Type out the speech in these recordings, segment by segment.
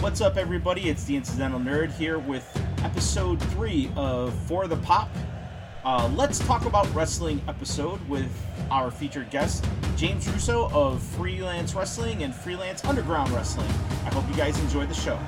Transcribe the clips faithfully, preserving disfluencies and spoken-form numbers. What's up, everybody? It's the Incidental Nerd here with episode three of For the Pop. Uh, Let's Talk About Wrestling episode with our featured guest, James Russo of Freelance Wrestling and Freelance Underground Wrestling. I hope you guys enjoyed the show.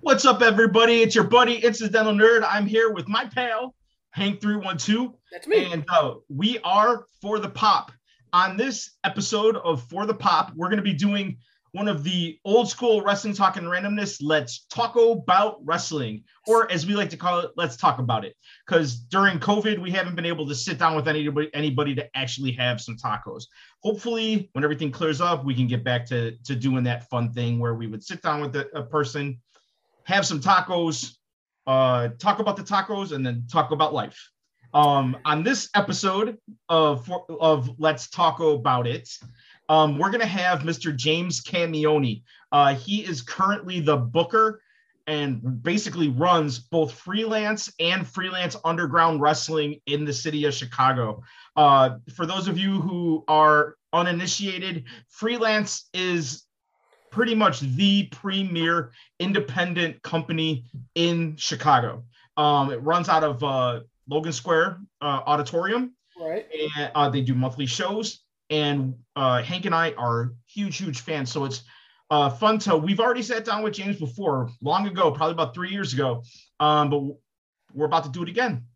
What's up, everybody? It's your buddy, Incidental Nerd. I'm here with my pal, Hank three twelve. That's me. And uh, we are For the Pop. On this episode of For the Pop, we're going to be doing one of the old school wrestling talk and randomness, Let's Talk About Wrestling, or as we like to call it, Let's Talk About It. Because during COVID, we haven't been able to sit down with anybody, anybody to actually have some tacos. Hopefully, when everything clears up, we can get back to, to doing that fun thing where we would sit down with a, a person, have some tacos, uh, talk about the tacos, and then talk about life. Um, on this episode of, of Let's Talk About It, Um, we're going to have Mister James Camione. Uh, he is currently the booker and basically runs both Freelance and Freelance Underground Wrestling in the city of Chicago. Uh, for those of you who are uninitiated, Freelance is pretty much the premier independent company in Chicago. Um, it runs out of uh, Logan Square uh, Auditorium. Right. And uh, they do monthly shows. And uh, Hank and I are huge, huge fans. So it's uh, fun to, we've already sat down with James before, long ago, probably about three years ago. Um, but we're about to do it again.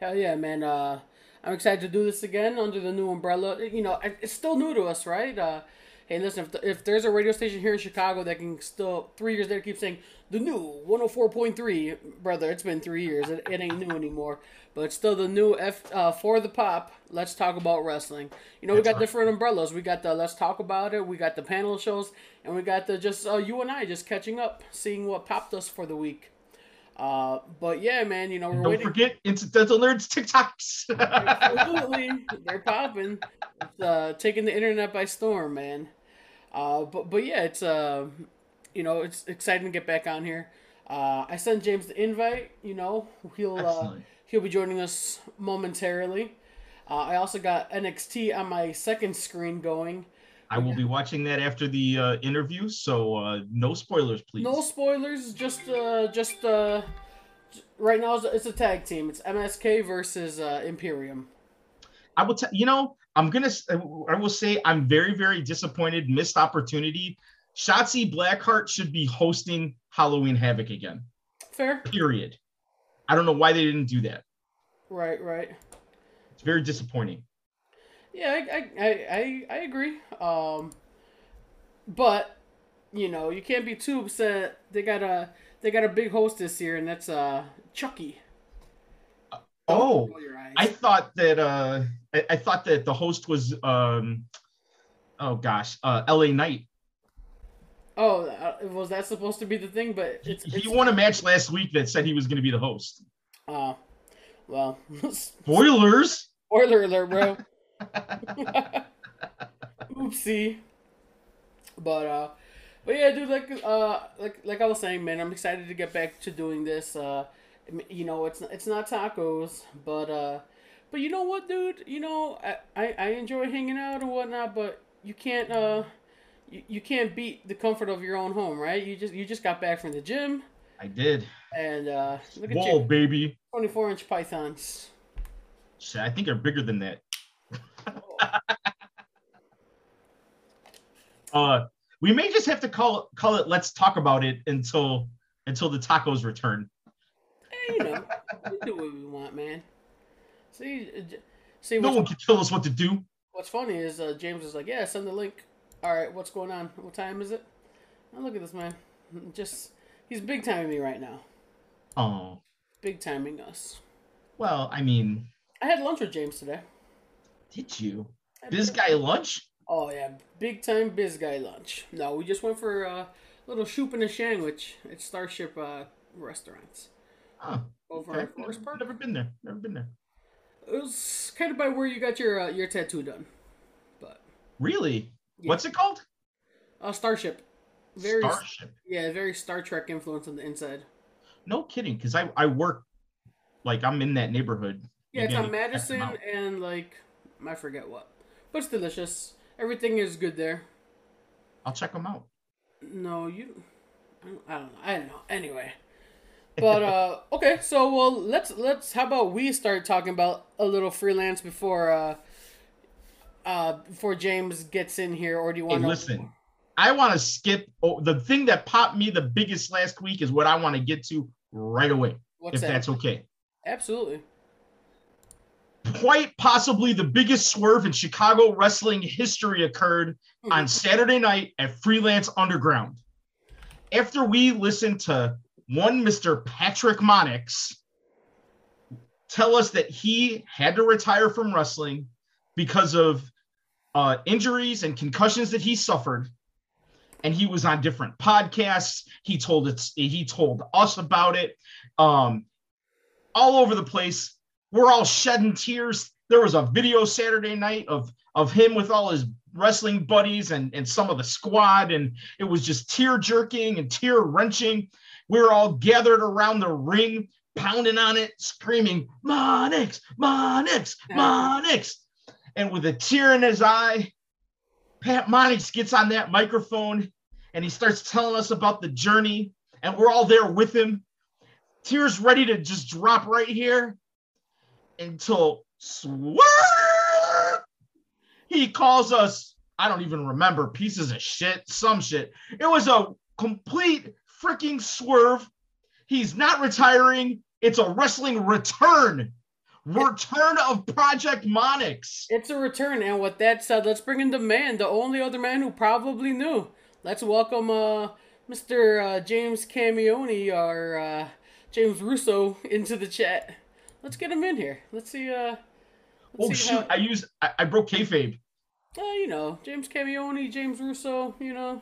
Hell yeah, man. Uh, I'm excited to do this again under the new umbrella. You know, it's still new to us, right? Uh, hey, listen, if, the, if there's a radio station here in Chicago that can still, three years later, keep saying, the new one oh four point three, brother, it's been three years. It, it ain't new anymore. But it's still the new F uh, For the Pop, Let's Talk About Wrestling. You know, That's we got right. different umbrellas. We got the Let's Talk About It, we got the panel shows, and we got the just uh, you and I just catching up, seeing what popped us for the week. Uh, but yeah, man, you know, we're Don't waiting. Don't forget Incidental Nerd's TikToks. Absolutely. They're popping. It's, uh, taking the internet by storm, man. Uh, but, but yeah, it's, uh, you know, it's exciting to get back on here. Uh, I sent James the invite, you know, he'll, Excellent. uh, He'll be joining us momentarily. Uh, I also got N X T on my second screen going. I will be watching that after the uh, interview, so uh, no spoilers, please. No spoilers. Just, uh, just uh, right now it's a tag team. It's M S K versus uh, Imperium. I will tell you know I'm gonna. I will say I'm very, very disappointed. Missed opportunity. Shotzi Blackheart should be hosting Halloween Havoc again. Fair. Period. I don't know why they didn't do that. Right, right. It's very disappointing. Yeah, I I, I, I agree. Um, but you know, you can't be too upset. They got a they got a big host this year, and that's uh Chucky. Oh, I thought that uh I, I thought that the host was um oh gosh uh L A Knight. Oh, was that supposed to be the thing? But it's, it's... he won a match last week that said he was going to be the host. Oh, uh, well. Spoilers. Spoiler alert, bro. Oopsie. But uh, but yeah, dude. Like uh, like like I was saying, man, I'm excited to get back to doing this. Uh, you know, it's it's not tacos, but uh, but you know what, dude? You know, I I, I enjoy hanging out and whatnot, but you can't uh. you can't beat the comfort of your own home, right? You just you just got back from the gym. I did. And uh, look at Whoa, you. baby. twenty-four inch pythons. Shit, I think they're bigger than that. uh, we may just have to call call it Let's Talk About It until until the tacos return. Hey, you know, we do what we want, man. See, see. No one can tell us what to do. What's funny is uh, James is like, yeah, send the link. All right, what's going on? What time is it? Now look at this man. Just he's big timing me right now. Oh, big timing us. Well, I mean, I had lunch with James today. Did you? Biz guy lunch? Oh yeah, big time biz guy lunch. No, we just went for a little shoop and a sandwich at Starship uh, Restaurants. Huh. Over in Forest Park. Never been there. Never been there. It was kind of by where you got your uh, your tattoo done, but really. Yeah. What's it called? Uh, Starship. Very, Starship. Yeah, very Star Trek influence on the inside. No kidding, because I, I work, like, I'm in that neighborhood. Yeah, it's on Madison and, like, I forget what. But it's delicious. Everything is good there. I'll check them out. No, you... I don't know. I don't know. Anyway. But, uh, okay. So, well, let's, let's, how about we start talking about a little Freelance before, uh, uh, before James gets in here, or do you want to? Hey, listen, I want to skip. Oh, the thing that popped me the biggest last week is what I want to get to right away. What's if that? That's okay. Absolutely. Quite possibly the biggest swerve in Chicago wrestling history occurred mm-hmm. on Saturday night at Freelance Underground. After we listened to one Mister Patrick Monix tell us that he had to retire from wrestling because of uh, injuries and concussions that he suffered, and he was on different podcasts. He told it. He told us about it. Um, all over the place. We're all shedding tears. There was a video Saturday night of, of him with all his wrestling buddies and, and some of the squad, and it was just tear-jerking and tear-wrenching. We were all gathered around the ring, pounding on it, screaming, Monix, Monix, Monix. And with a tear in his eye, Pat Monix gets on that microphone, and he starts telling us about the journey, and we're all there with him. Tears ready to just drop right here. Until swerve, he calls us, I don't even remember, pieces of shit, some shit. It was a complete freaking swerve. He's not retiring. It's a wrestling return. Return of Project Monix. It's a return. And with that said, let's bring in the man, the only other man who probably knew. Let's welcome uh, Mister Uh, James Camione, or uh, James Russo, into the chat. Let's get him in here. Let's see. Uh, let's oh, see shoot. How... I used, I, I broke kayfabe. Uh, you know, James Camione, James Russo, you know,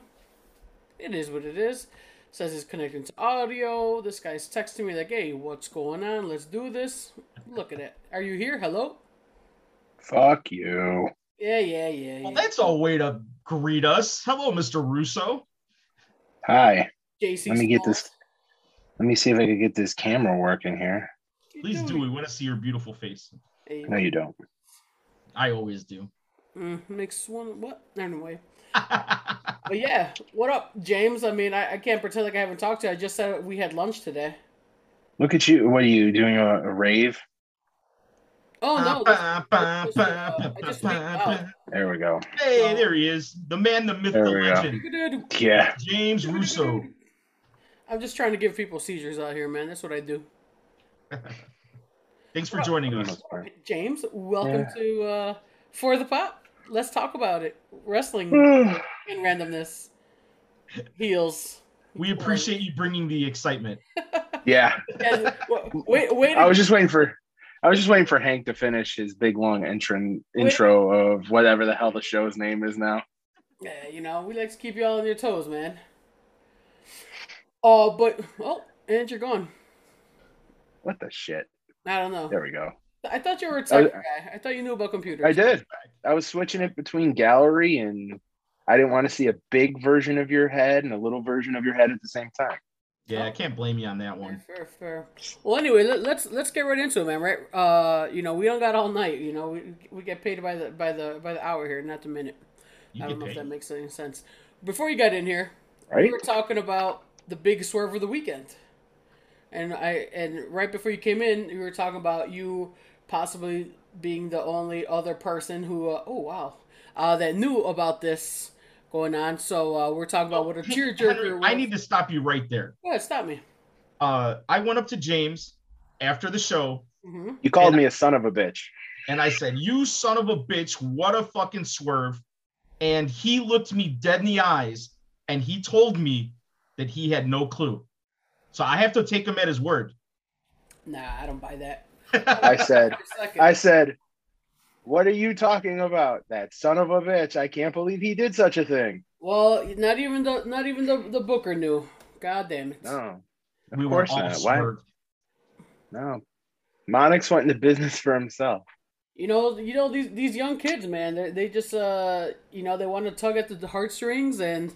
it is what it is. Says he's connecting to audio. This guy's texting me like, hey, what's going on? Let's do this. Look at it. Are you here? Hello? Fuck you. Yeah, yeah, yeah. Well, yeah. That's a way to greet us. Hello, Mister Russo. Hi. J C Let me get this. Let me see if I can get this camera working here. Please do. We want to see your beautiful face. Hey. No, you don't. I always do. Mm, makes one what? Anyway. But yeah, what up, James? I mean, I, I can't pretend like I haven't talked to you. I just said we had lunch today. Look at you. What are you doing? A, a rave? Oh, no. Ba, ba, ba, ba, ba, ba, there we go. Hey, there he is. The man, the myth, there the legend. Yeah. James Russo. I'm just trying to give people seizures out here, man. That's what I do. Thanks for well, joining us, James. Welcome yeah. to uh, For the Pop. Let's talk about it. Wrestling and randomness. Heels. We appreciate you bringing the excitement. Yeah. And, well, wait, wait. I was just waiting for. I was just waiting for Hank to finish his big long entran- intro of whatever the hell the show's name is now. Yeah, you know, we like to keep you all on your toes, man. Oh, but oh, and you're gone. What the shit? I don't know. There we go. I thought you were a tech I, guy. I thought you knew about computers. I did. I was switching it between gallery, and I didn't want to see a big version of your head and a little version of your head at the same time. Yeah, oh. I can't blame you on that one. Fair, fair. Well, anyway, let, let's let's get right into it, man. Right? Uh, you know, we don't got all night. You know, we we get paid by the by the by the hour here, not the minute. You I don't know paid. If that makes any sense. Before you got in here, right? We were talking about the big swerve of the weekend. And I and right before you came in, we were talking about you possibly being the only other person who, uh, oh wow, uh, that knew about this going on. So uh, we're talking about what a tearjerker. I need to stop you right there. Yeah, stop me. Uh, I went up to James after the show. Mm-hmm. You called me I, a son of a bitch, and I said, "You son of a bitch! What a fucking swerve!" And he looked me dead in the eyes, and he told me that he had no clue. So I have to take him at his word. Nah, I don't buy that. I said, I said, what are you talking about? That son of a bitch! I can't believe he did such a thing. Well, not even the not even the, the Booker knew. God damn it! No, of we course not. Why? No, Monix went into business for himself. You know, you know these these young kids, man. They they just uh, you know, they want to tug at the heartstrings and.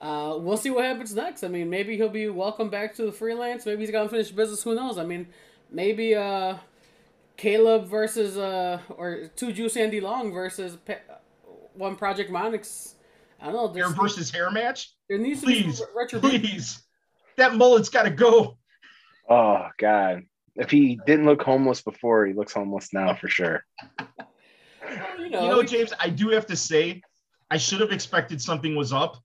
Uh, we'll see what happens next. I mean, maybe he'll be welcome back to the Freelance. Maybe he's got unfinished business. Who knows? I mean, maybe uh, Caleb versus uh, or Two Juice Andy Long versus Pe- one Project Monix. I don't know. Hair versus hair match. There needs please, to be some retribution. Please, That mullet's got to go. Oh, God. If he didn't look homeless before, he looks homeless now for sure. you, know, you know, James, I do have to say, I should have expected something was up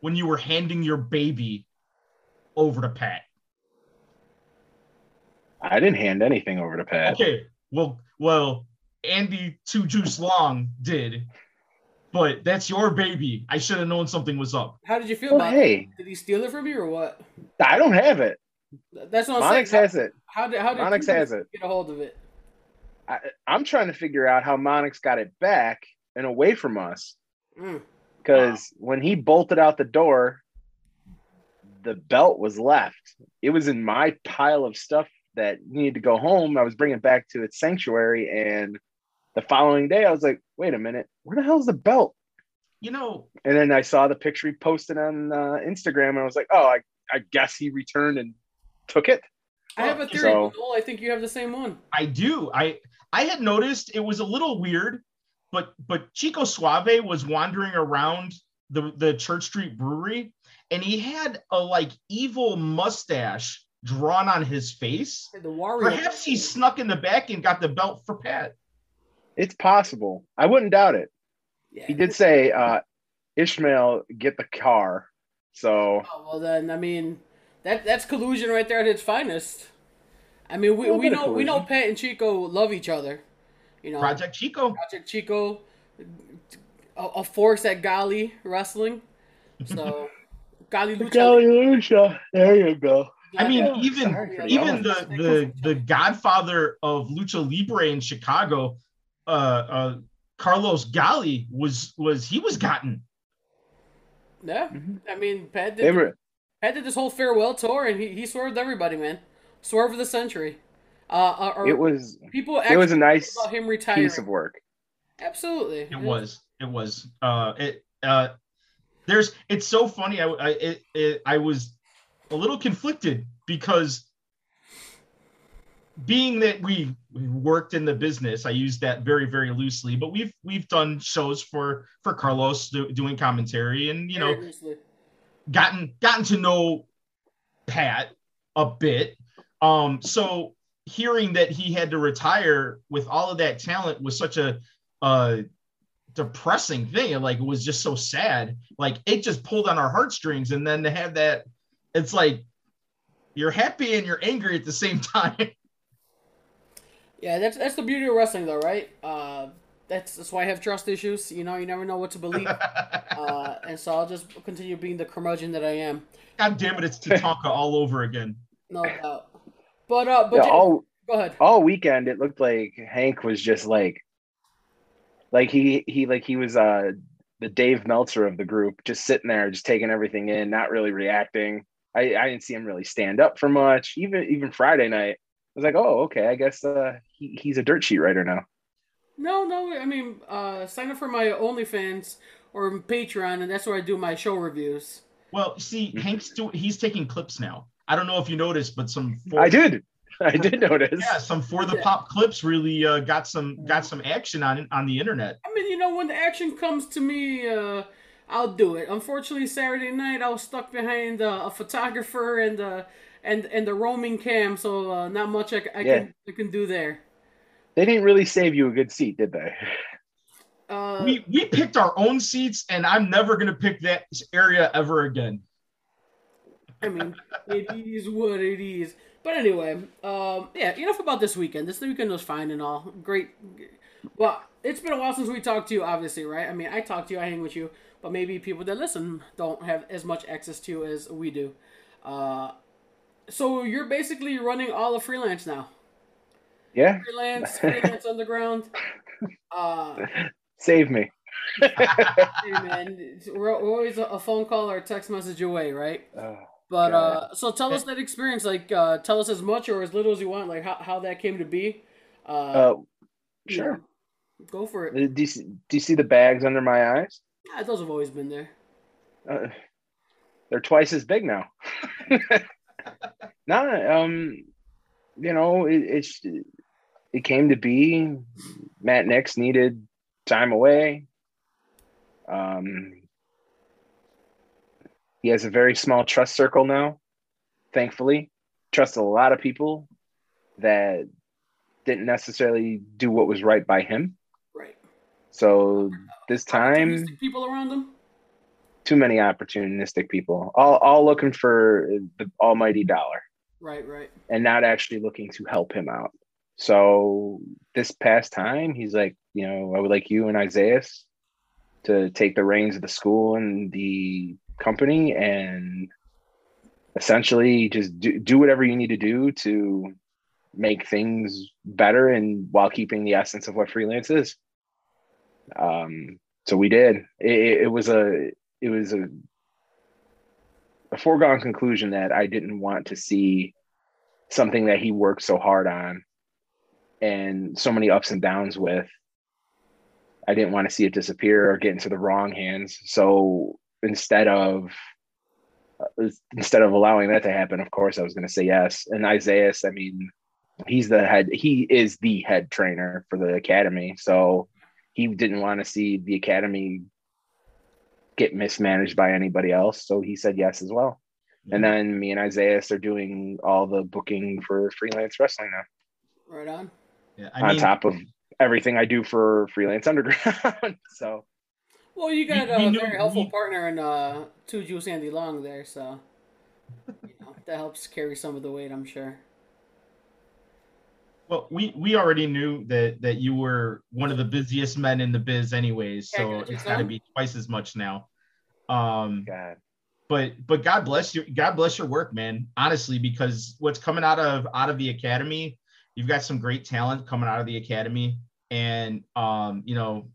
when you were handing your baby over to Pat. I didn't hand anything over to Pat. Okay, well, well, Andy Two Juice Long did, but that's your baby. I should have known something was up. How did you feel well, about hey, it? Did he steal it from you or what? I don't have it. That's not Monix has it. How did how did Monix has it. Get a hold of it? I, I'm trying to figure out how Monix got it back and away from us. Because mm. wow. when he bolted out the door, the belt was left. It was in my pile of stuff that needed to go home. I was bringing it back to its sanctuary, and the following day I was like, "Wait a minute, where the hell's the belt?" You know. And then I saw the picture he posted on uh, Instagram, and I was like, "Oh, I, I guess he returned and took it." I have a theory. So, I think you have the same one. I do. I I had noticed it was a little weird, but but Chico Suave was wandering around the the Church Street Brewery, and he had a like evil mustache drawn on his face. The warrior. Perhaps he snuck in the back and got the belt for Pat. It's possible. I wouldn't doubt it. Yeah. He did say, uh, "Ishmael, get the car." So. Oh, well, then I mean. That that's collusion right there at its finest. I mean, we, we know we know Pat and Chico love each other. You know, Project Chico, Project Chico, a, a force at Gali Wrestling. So Gali Lucha, Gali Lucha. There you go. I mean, yeah, even sorry, even the, the the Godfather of Lucha Libre in Chicago, uh, uh, Carlos Gali was was he was gotten. Yeah, mm-hmm. I mean, Pat did. They were- Pat did this whole farewell tour, and he, he swerved everybody, man. Swerve of the century. Uh, or it was people. It was a nice about him retiring. Piece of work. Absolutely, it, it was. It was. Uh, it uh, there's. It's so funny. I I it, it, I was a little conflicted because being that we worked in the business, I use that very very loosely. But we've we've done shows for for Carlos do, doing commentary, and you know. Very loosely. Gotten gotten to know Pat a bit. Um, so hearing that he had to retire with all of that talent was such a uh, depressing thing. Like, it was just so sad. Like, it just pulled on our heartstrings. And then to have that, it's like you're happy and you're angry at the same time. Yeah, that's that's the beauty of wrestling, though, right? Uh, That's that's why I have trust issues. You know, you never know what to believe. Uh, and so I'll just continue being the curmudgeon that I am. God damn it, it's Tatanka all over again. No doubt. But, uh, but yeah, Jay, all, go ahead. All weekend, it looked like Hank was just like, like he, he, like he was uh, the Dave Meltzer of the group, just sitting there, just taking everything in, not really reacting. I, I didn't see him really stand up for much. Even, even Friday night, I was like, oh, okay, I guess uh, he, he's a dirt sheet writer now. No, no, I mean, uh, sign up for my OnlyFans or Patreon, and that's where I do my show reviews. Well, see, Hank's do- he's taking clips now. I don't know if you noticed, but some... For- I did. I did notice. Yeah, some For the Pop clips really uh, got some got some action on on the internet. I mean, you know, when the action comes to me, uh, I'll do it. Unfortunately, Saturday night, I was stuck behind uh, a photographer and, uh, and and the roaming cam, so uh, not much I, I, yeah. can, I can do there. They didn't really save you a good seat, did they? Uh, we we picked our own seats, and I'm never going to pick that area ever again. I mean, it is what it is. But anyway, um, yeah, enough about this weekend. This weekend was fine and all. Great. Well, it's been a while since we talked to you, obviously, right? I mean, I talk to you, I hang with you, but maybe people that listen don't have as much access to you as we do. Uh, so you're basically running all of Freelance now. Yeah. Freelance, freelance underground. Uh, Save me. Hey man, we're always a phone call or a text message away, right? Oh, but uh, so tell us that experience. Like, uh, tell us as much or as little as you want. Like how, how that came to be. Uh, uh sure. Yeah, go for it. Do you, see, do you see the bags under my eyes? Yeah, those have always been there. Uh, they're twice as big now. nah, um, you know, it, it's. It came to be. Matt Nix needed time away. Um, he has a very small trust circle now. thankfully, trust a lot of people that didn't necessarily do what was right by him. Right. So this time, people around him. Too many opportunistic people, all all looking for the almighty dollar. Right, right. And not actually looking to help him out. So this past time, he's like, you know, I would like you and Isaiah to take the reins of the school and the company and essentially just do, do whatever you need to do to make things better and while keeping the essence of what freelance is. Um, so we did. It, it was a it was a, a foregone conclusion that I didn't want to see something that he worked so hard on and so many ups and downs with. I didn't want to see it disappear or get into the wrong hands. So instead of instead of allowing that to happen, of course, I was going to say yes. And Isaiah, I mean, he's the head, he is the head trainer for the academy. So he didn't want to see the academy get mismanaged by anybody else. So he said yes as well. Mm-hmm. And then me and Isaiah are doing all the booking for freelance wrestling now. Right on. Yeah, I on mean, top of everything I do for Freelance Underground. So. Well, you got a very helpful partner in uh, Two Juice Andy Long there, so you know, that helps carry some of the weight, I'm sure. Well, we, we already knew that, that you were one of the busiest men in the biz anyways, so yeah, it's got to be twice as much now. Um, God. But but God bless you. God bless your work, man. Honestly, because what's coming out of out of the academy, you've got some great talent coming out of the academy, and um, you know.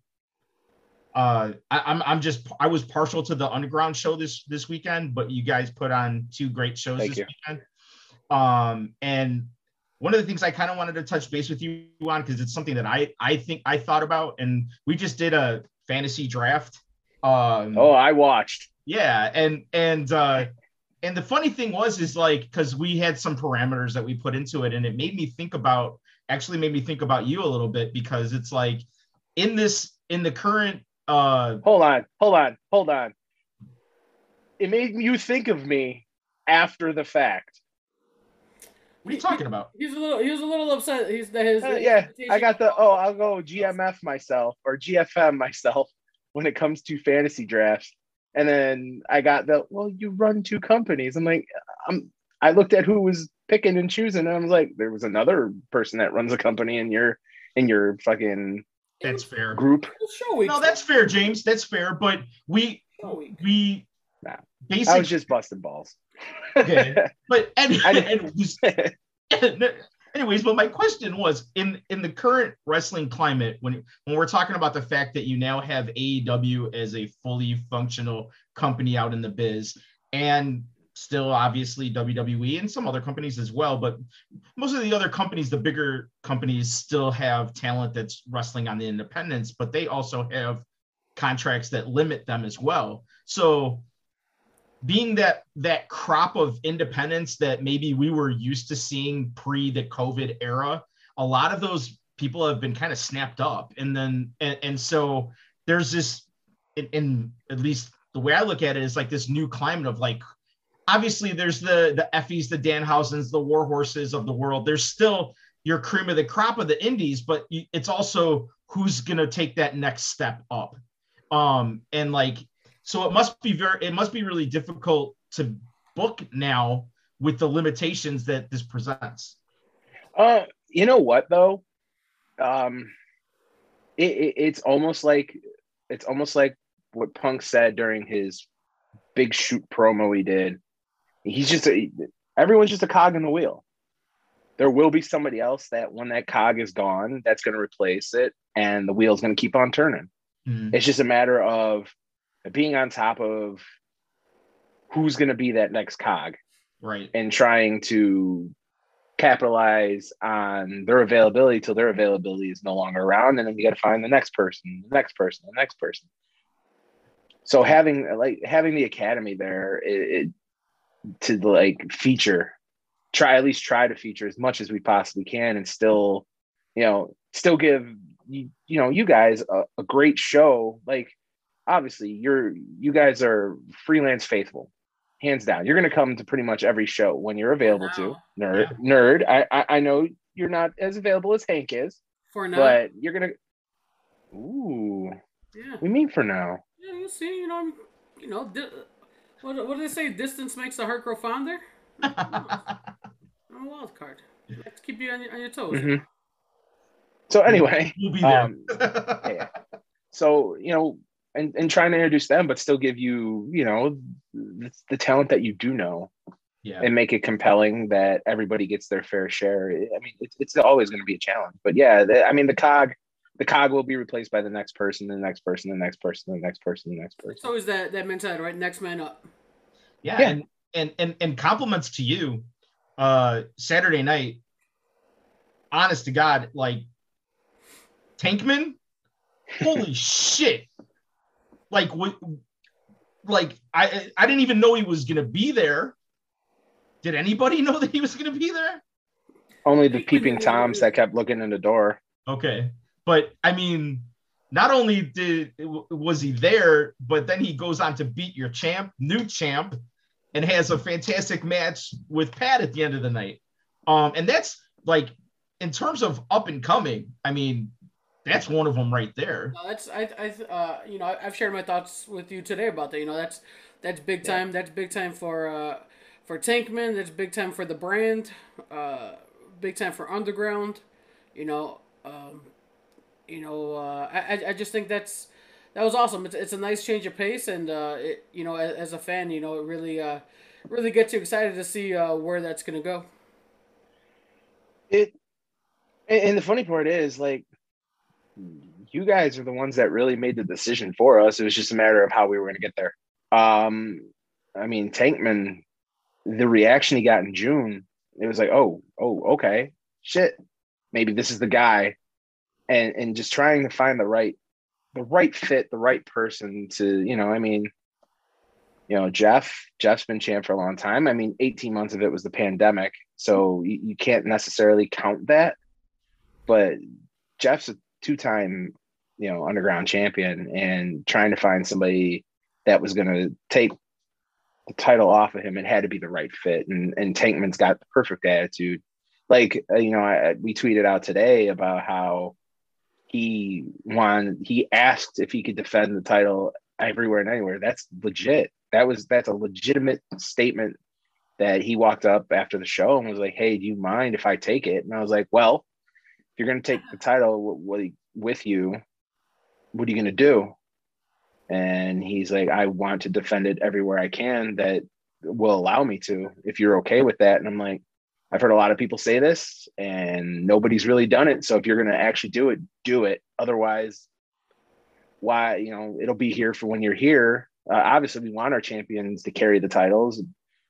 Uh, I, I'm I'm just I was partial to the Underground show this this weekend, but you guys put on two great shows Thank this you. weekend. Um, and one of the things I kind of wanted to touch base with you on, because it's something that I I think I thought about, and we just did a fantasy draft. Um, oh, I watched. Yeah, and and uh, and the funny thing was is like because we had some parameters that we put into it, and it made me think about actually made me think about you a little bit because it's like in this in the current. Uh, hold on, hold on, hold on. It made you think of me after the fact. What are you talking about? He's a little, he was a little upset. He's that his. Uh, yeah, I got the. Oh, I'll go G M F myself or G F M myself when it comes to fantasy drafts, and then I got the. Well, you run two companies. I'm like, I'm. I looked at who was picking and choosing, and I was like, there was another person that runs a company in your in your fucking. That's fair. Group. No, that's fair, James. That's fair. But we we nah, basically I was just busting balls. Okay. But and, and, anyways, but my question was in in the current wrestling climate, when when we're talking about the fact that you now have A E W as a fully functional company out in the biz, and still obviously W W E and some other companies as well, but most of the other companies, the bigger companies, still have talent that's wrestling on the independents, but they also have contracts that limit them as well. So being that that crop of independents that maybe we were used to seeing pre the COVID era, a lot of those people have been kind of snapped up. And then, and, and so there's this, in, in at least the way I look at it, is like this new climate of like, obviously, there's the the Effies, the Danhausens, the Warhorses of the world. There's still your cream of the crop of the indies, but it's also who's going to take that next step up. Um, and like, so it must be very, it must be really difficult to book now with the limitations that this presents. Uh, you know what though? Um, it, it, it's almost like it's almost like what Punk said during his big shoot promo he did. He's just a, everyone's just a cog in the wheel. There will be somebody else that when that cog is gone, that's going to replace it, and the wheel's going to keep on turning. Mm-hmm. It's just a matter of being on top of who's going to be that next cog, right? And trying to capitalize on their availability till their availability is no longer around, and then you got to find the next person, the next person, the next person. So having like having the academy there it, it, to like feature, try at least try to feature as much as we possibly can, and still, you know, still give you, you know you guys a, a great show. Like obviously you're you guys are freelance faithful, hands down. You're going to come to pretty much every show when you're available to. Nerd. Yeah. Nerd. I, I I know you're not as available as Hank is. For now. But you're going to... Ooh. Yeah. We mean for now. Yeah, you see, you know, you know di- what, what do they say? Distance makes the heart grow fonder? I'm a wild card. Let's keep you on your, on your toes. Mm-hmm. So anyway. You'll be there. Um, yeah. So, you know, And, and trying to introduce them, but still give you, you know, the, the talent that you do know, yeah, and make it compelling that everybody gets their fair share. I mean, it's, it's always going to be a challenge, but yeah, the, I mean, the cog, the cog will be replaced by the next person, the next person, the next person, the next person, the next person. It's always that that mentality, right? Next man up. Yeah, yeah. And, and and and compliments to you, uh, Saturday night. Honest to God, like Tankman, holy shit. Like, like I, I didn't even know he was going to be there. Did anybody know that he was going to be there? Only the peeping toms that kept looking in the door. Okay. But, I mean, not only did was he there, but then he goes on to beat your champ, new champ, and has a fantastic match with Pat at the end of the night. Um, and that's, like, in terms of up and coming, I mean, that's one of them right there. No, that's I I uh you know I've shared my thoughts with you today about that. You know that's that's big time. Yeah. That's big time for uh for Tankman. That's big time for the brand. Uh, big time for Underground. You know um, you know uh, I I just think that's that was awesome. It's it's a nice change of pace, and uh it, you know as, as a fan you know it really uh really gets you excited to see uh where that's gonna go. It and the funny part is like. You guys are the ones that really made the decision for us. It was just a matter of how we were going to get there. Um, I mean, Tankman, the reaction he got in June, it was like, oh, oh, okay, shit. Maybe this is the guy. And and just trying to find the right, the right fit, the right person to, you know, I mean, you know, Jeff, Jeff's been champ for a long time. I mean, eighteen months of it was the pandemic. So you, you can't necessarily count that. But Jeff's a two-time, you know, underground champion, and trying to find somebody that was going to take the title off of him, it had to be the right fit. And and Tankman's got the perfect attitude. Like you know, I, we tweeted out today about how he won. He asked if he could defend the title everywhere and anywhere. That's legit. That was that's a legitimate statement that he walked up after the show and was like, "Hey, do you mind if I take it?" And I was like, "Well." If you're going to take the title what, what, with you, what are you going to do? And he's like, I want to defend it everywhere I can that will allow me to, if you're okay with that. And I'm like, I've heard a lot of people say this and nobody's really done it. So if you're going to actually do it, do it. Otherwise, why, you know, it'll be here for when you're here. Uh, obviously, we want our champions to carry the titles.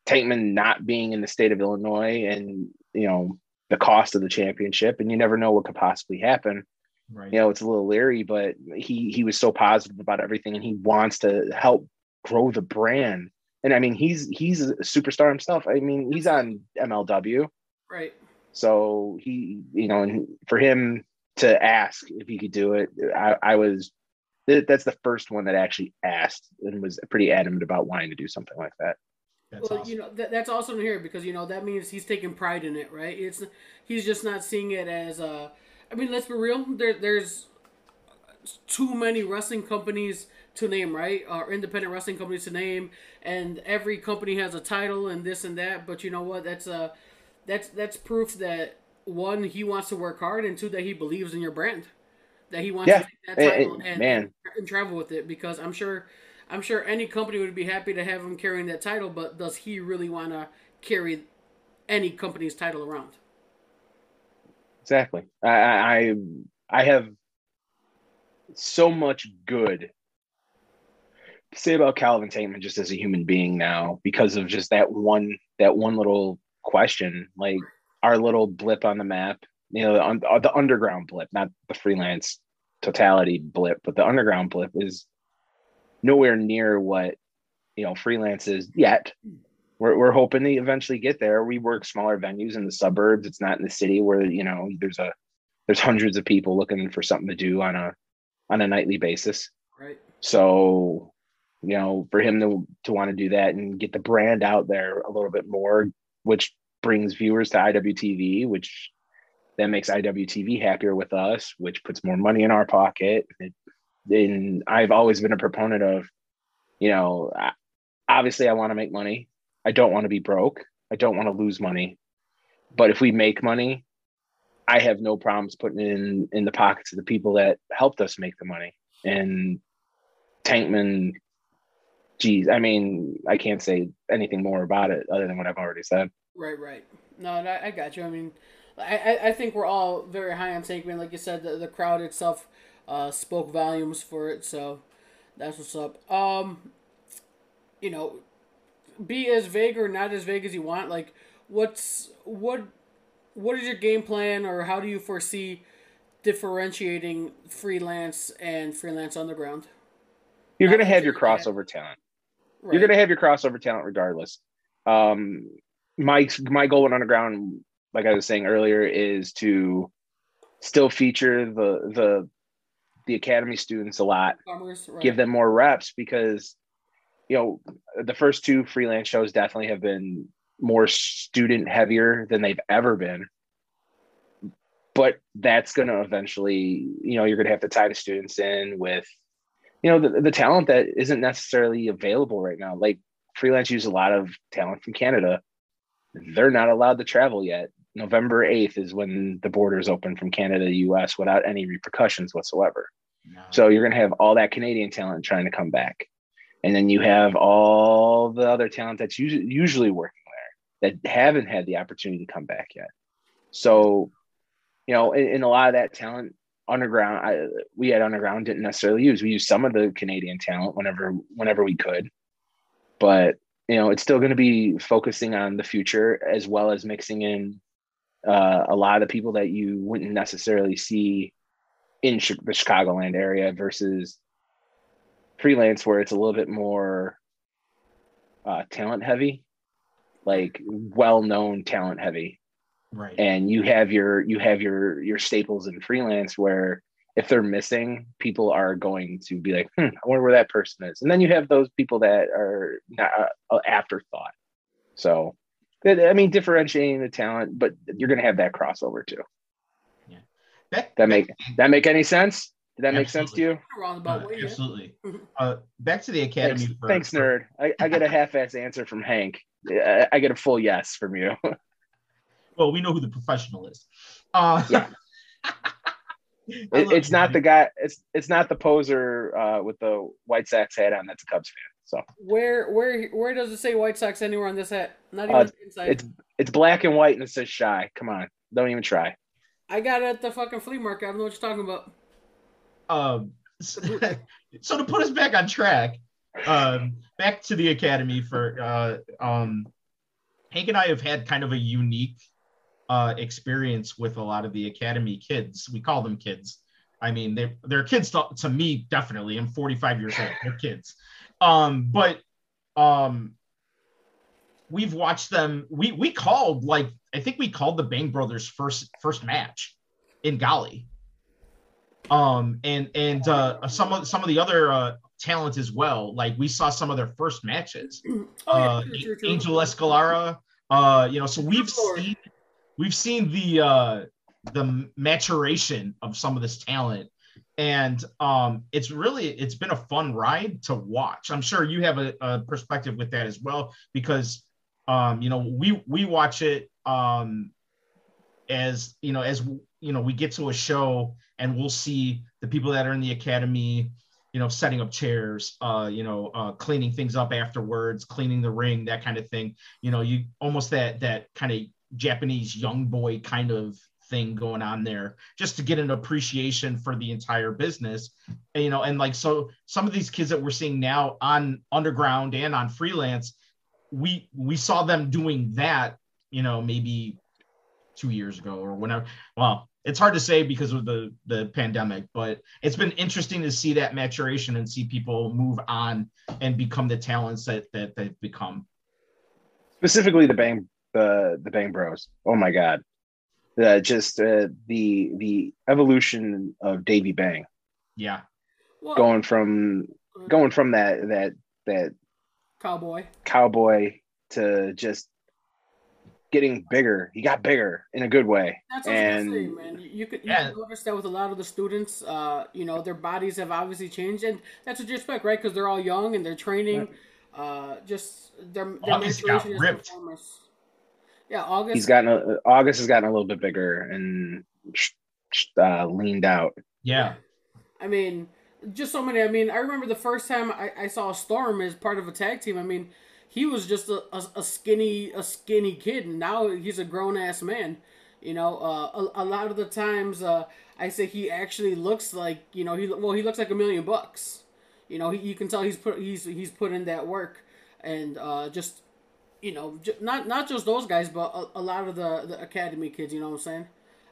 Tankman not being in the state of Illinois and, you know, the cost of the championship, and you never know what could possibly happen. Right. You know, it's a little leery, but he, he was so positive about everything and he wants to help grow the brand. And I mean, he's, he's a superstar himself. I mean, he's on M L W. Right. So he, you know, and for him to ask if he could do it, I, I was, that's the first one that actually asked and was pretty adamant about wanting to do something like that. That's well, awesome. You know that, that's awesome to hear because you know that means he's taking pride in it, right? It's he's just not seeing it as uh, I mean, let's be real. There, there's too many wrestling companies to name, right? Or independent wrestling companies to name, and every company has a title and this and that. But you know what? That's uh, that's that's proof that one, he wants to work hard, and two, that he believes in your brand, that he wants yeah. to take that title it, it, and, and, and travel with it. Because I'm sure. I'm sure any company would be happy to have him carrying that title, but does he really want to carry any company's title around? Exactly. I, I I have so much good to say about Calvin Tankman just as a human being now because of just that one that one little question, like our little blip on the map, you know, the, the underground blip, not the freelance totality blip, but the underground blip is nowhere near what, you know, freelance is yet. We're we're hoping to eventually get there. We work smaller venues in the suburbs. It's not in the city where, you know, there's a there's hundreds of people looking for something to do on a on a nightly basis. Right. So you know, for him to to want to do that and get the brand out there a little bit more, which brings viewers to I W T V, which then makes I W T V happier with us, which puts more money in our pocket. It, and I've always been a proponent of, you know, obviously I want to make money. I don't want to be broke. I don't want to lose money. But if we make money, I have no problems putting it in, in the pockets of the people that helped us make the money. And Tankman, geez, I mean, I can't say anything more about it other than what I've already said. Right, right. No, I, I got you. I mean, I, I think we're all very high on Tankman. Like you said, the, the crowd itself uh, spoke volumes for it. So that's what's up. Um, you know, be as vague or not as vague as you want. Like, what's what? What is your game plan, or how do you foresee differentiating Freelance and Freelance Underground? You're going to have your crossover talent. Right. You're going to have your crossover talent regardless. Um, my, my goal in Underground, like I was saying earlier, is to still feature the the the Academy students a lot. Farmers, right. Give them more reps because, you know, the first two Freelance shows definitely have been more student heavier than they've ever been. But that's going to eventually, you know, you're going to have to tie the students in with, you know, the, the talent that isn't necessarily available right now. Like Freelance use a lot of talent from Canada. They're not allowed to travel yet. November eighth is when the borders open from Canada to U S without any repercussions whatsoever. No. So you're going to have all that Canadian talent trying to come back. And then you have all the other talent that's usually working there that haven't had the opportunity to come back yet. So, you know, in, in a lot of that talent, Underground, I, we at Underground didn't necessarily use. We used some of the Canadian talent whenever whenever we could. But, you know, it's still going to be focusing on the future as well as mixing in uh, a lot of the people that you wouldn't necessarily see in sh- the Chicagoland area versus Freelance, where it's a little bit more uh, talent heavy, like well-known talent heavy. Right. And you have your you have your your staples in Freelance where if they're missing, people are going to be like, hmm, I wonder where that person is. And then you have those people that are not uh, afterthought. So, I mean, differentiating the talent, but you're going to have that crossover too. Yeah. That, that make that make any sense? Did that absolutely. Make sense to you? Uh, absolutely. Uh, back to the Academy. Thanks, for, thanks for... nerd. I, I get a half-ass answer from Hank. I, I get a full yes from you. Well, we know who the professional is. Uh, yeah. it, it's not the guy. It's it's not the poser uh, with the White Sox hat on. That's a Cubs fan. So where where where does it say White Sox anywhere on this hat? Not even uh, inside. It's it's black and white and it says Shy. Come on, don't even try. I got it at the fucking flea market. I don't know what you're talking about. Um. So, so to put us back on track, um, back to the Academy for uh um, Hank and I have had kind of a unique uh, experience with a lot of the Academy kids. We call them kids. I mean, they they're kids to, to me, definitely. I'm forty-five years old. They're kids. Um, but um, we've watched them. We we called like I think we called the Bang Brothers first first match in Golly. Um, and and uh, some of some of the other uh, talent as well. Like we saw some of their first matches. Uh, oh, yeah, sure, sure. Angel Escalara. Uh, you know, so we've seen we've seen the uh, the maturation of some of this talent, and um, it's really it's been a fun ride to watch. I'm sure you have a, a perspective with that as well because um, you know we we watch it um, as you know as you know we get to a show. And we'll see the people that are in the Academy, you know, setting up chairs, uh, you know, uh, cleaning things up afterwards, cleaning the ring, that kind of thing. You know, you almost that that kind of Japanese young boy kind of thing going on there, just to get an appreciation for the entire business. And, you know, and like so, some of these kids that we're seeing now on Underground and on Freelance, we we saw them doing that, you know, maybe two years ago or whenever. Well. It's hard to say because of the, the pandemic, but it's been interesting to see that maturation and see people move on and become the talents that, that they've become. Specifically, the Bang the the Bang Bros. Oh my God, the, just uh, the the evolution of Davey Bang. Yeah, going from going from that that that cowboy cowboy to just getting bigger. He got bigger in a good way. That's what and, I was gonna say, man. You could you yeah. notice that with a lot of the students, uh, you know, their bodies have obviously changed, and that's what you expect, right? Because they're all young and they're training. Right. Uh, just their their August got ripped. Yeah, August. He's gotten a, August has gotten a little bit bigger and uh, leaned out. Yeah, I mean, just so many. I mean, I remember the first time I, I saw Storm as part of a tag team. I mean, he was just a, a, a skinny a skinny kid, and now he's a grown ass man. You know, uh, a, a lot of the times uh, I say he actually looks like, you know, he well he looks like a million bucks. You know, he, you can tell he's put he's he's put in that work, and uh, just you know, j- not not just those guys, but a, a lot of the, the academy kids. You know what I'm saying?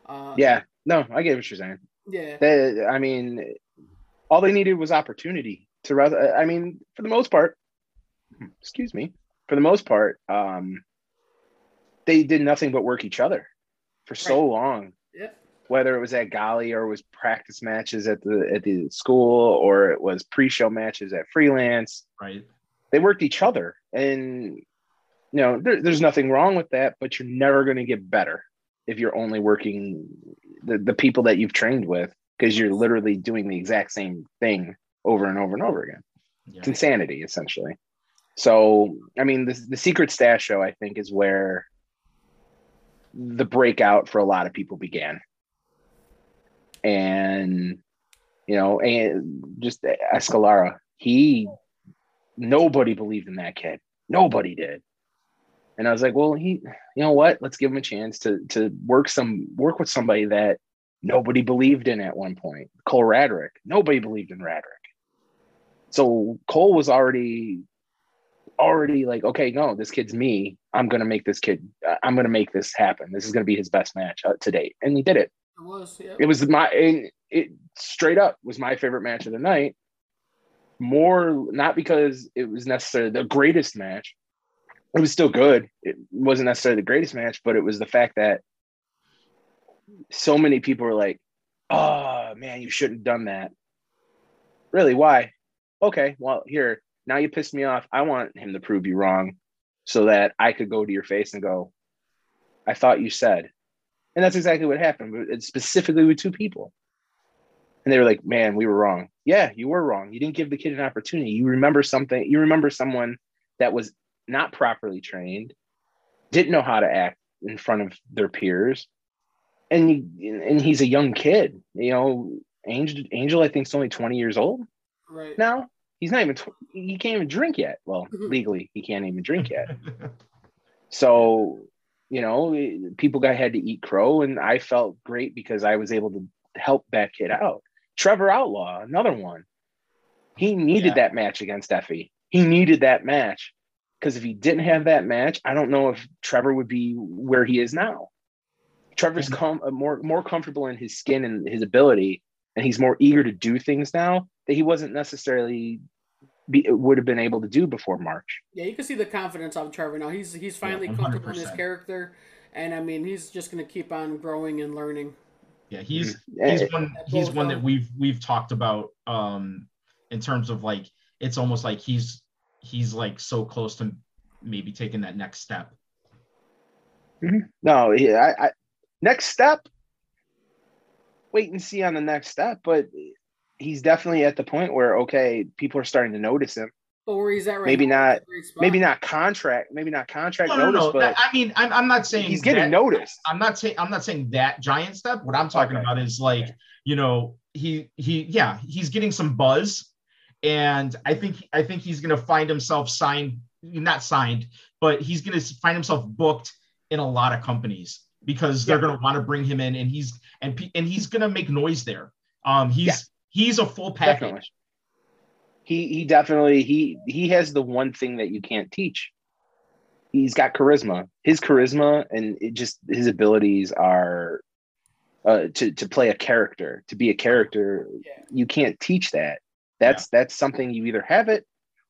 Uh, yeah. No, I get what you're saying. Yeah. They, I mean, all they needed was opportunity to rather. I mean, for the most part. Excuse me. For the most part, um, they did nothing but work each other for so right. long. Yep. Whether it was at Golly or it was practice matches at the at the school or it was pre-show matches at Freelance, right? They worked each other, and you know there, there's nothing wrong with that. But you're never going to get better if you're only working the, the people that you've trained with, because you're literally doing the exact same thing over and over and over again. Yeah. It's insanity, essentially. So, I mean, the, the Secret Stash show, I think, is where the breakout for a lot of people began. And, you know, and just Escalara, he, nobody believed in that kid. Nobody did. And I was like, well, he, you know what? Let's give him a chance to to work some work with somebody that nobody believed in at one point. Cole Radrick. Nobody believed in Radrick. So Cole was already... already like, okay, no, this kid's me. I'm gonna make this kid. I'm gonna make this happen. This is gonna be his best match to date, and he did it. It was. Yeah. It was my. It, it straight up was my favorite match of the night. More not because it was necessarily the greatest match. It was still good. It wasn't necessarily the greatest match, but it was the fact that so many people were like, "Oh man, you shouldn't have done that." Really? Why? Okay. Well, here. Now you pissed me off. I want him to prove you wrong so that I could go to your face and go, I thought you said. And that's exactly what happened, but specifically with two people. And they were like, man, we were wrong. Yeah, you were wrong. You didn't give the kid an opportunity. You remember something. You remember someone that was not properly trained, didn't know how to act in front of their peers. And, you, and he's a young kid. You know, Angel, Angel I think, is only twenty years old right now. He's not even, tw- he can't even drink yet. Well, legally, he can't even drink yet. So, you know, people got had to eat crow, and I felt great because I was able to help that kid out. Trevor Outlaw, another one. He needed yeah. that match against Effie. He needed that match because if he didn't have that match, I don't know if Trevor would be where he is now. Trevor's com- more, more comfortable in his skin and his ability, and he's more eager to do things now that he wasn't necessarily... Be, would have been able to do before March. Yeah, you can see the confidence of Trevor now. He's he's finally yeah, comfortable in his character, and I mean he's just going to keep on growing and learning. Yeah, he's he's one he's one that we've we've talked about um, in terms of like it's almost like he's he's like so close to maybe taking that next step. Mm-hmm. No, yeah, I, I next step. Wait and see on the next step, but. He's definitely at the point where okay, people are starting to notice him. But where he's at right maybe now, not, maybe not contract, maybe not contract no, no, notice. No, but that, I mean, I'm, I'm not saying he's getting that, noticed. I'm not saying I'm not saying that giant step. What I'm talking okay. about is like okay. you know he he yeah he's getting some buzz, and I think I think he's gonna find himself signed, not signed, but he's gonna find himself booked in a lot of companies because they're yeah. gonna want to bring him in, and he's and and he's gonna make noise there. Um, he's. Yeah. He's a full package. Definitely. He he definitely he he has the one thing that you can't teach. He's got charisma. His charisma and it just his abilities are uh, to to play a character, to be a character. Yeah. You can't teach that. That's yeah. that's something you either have it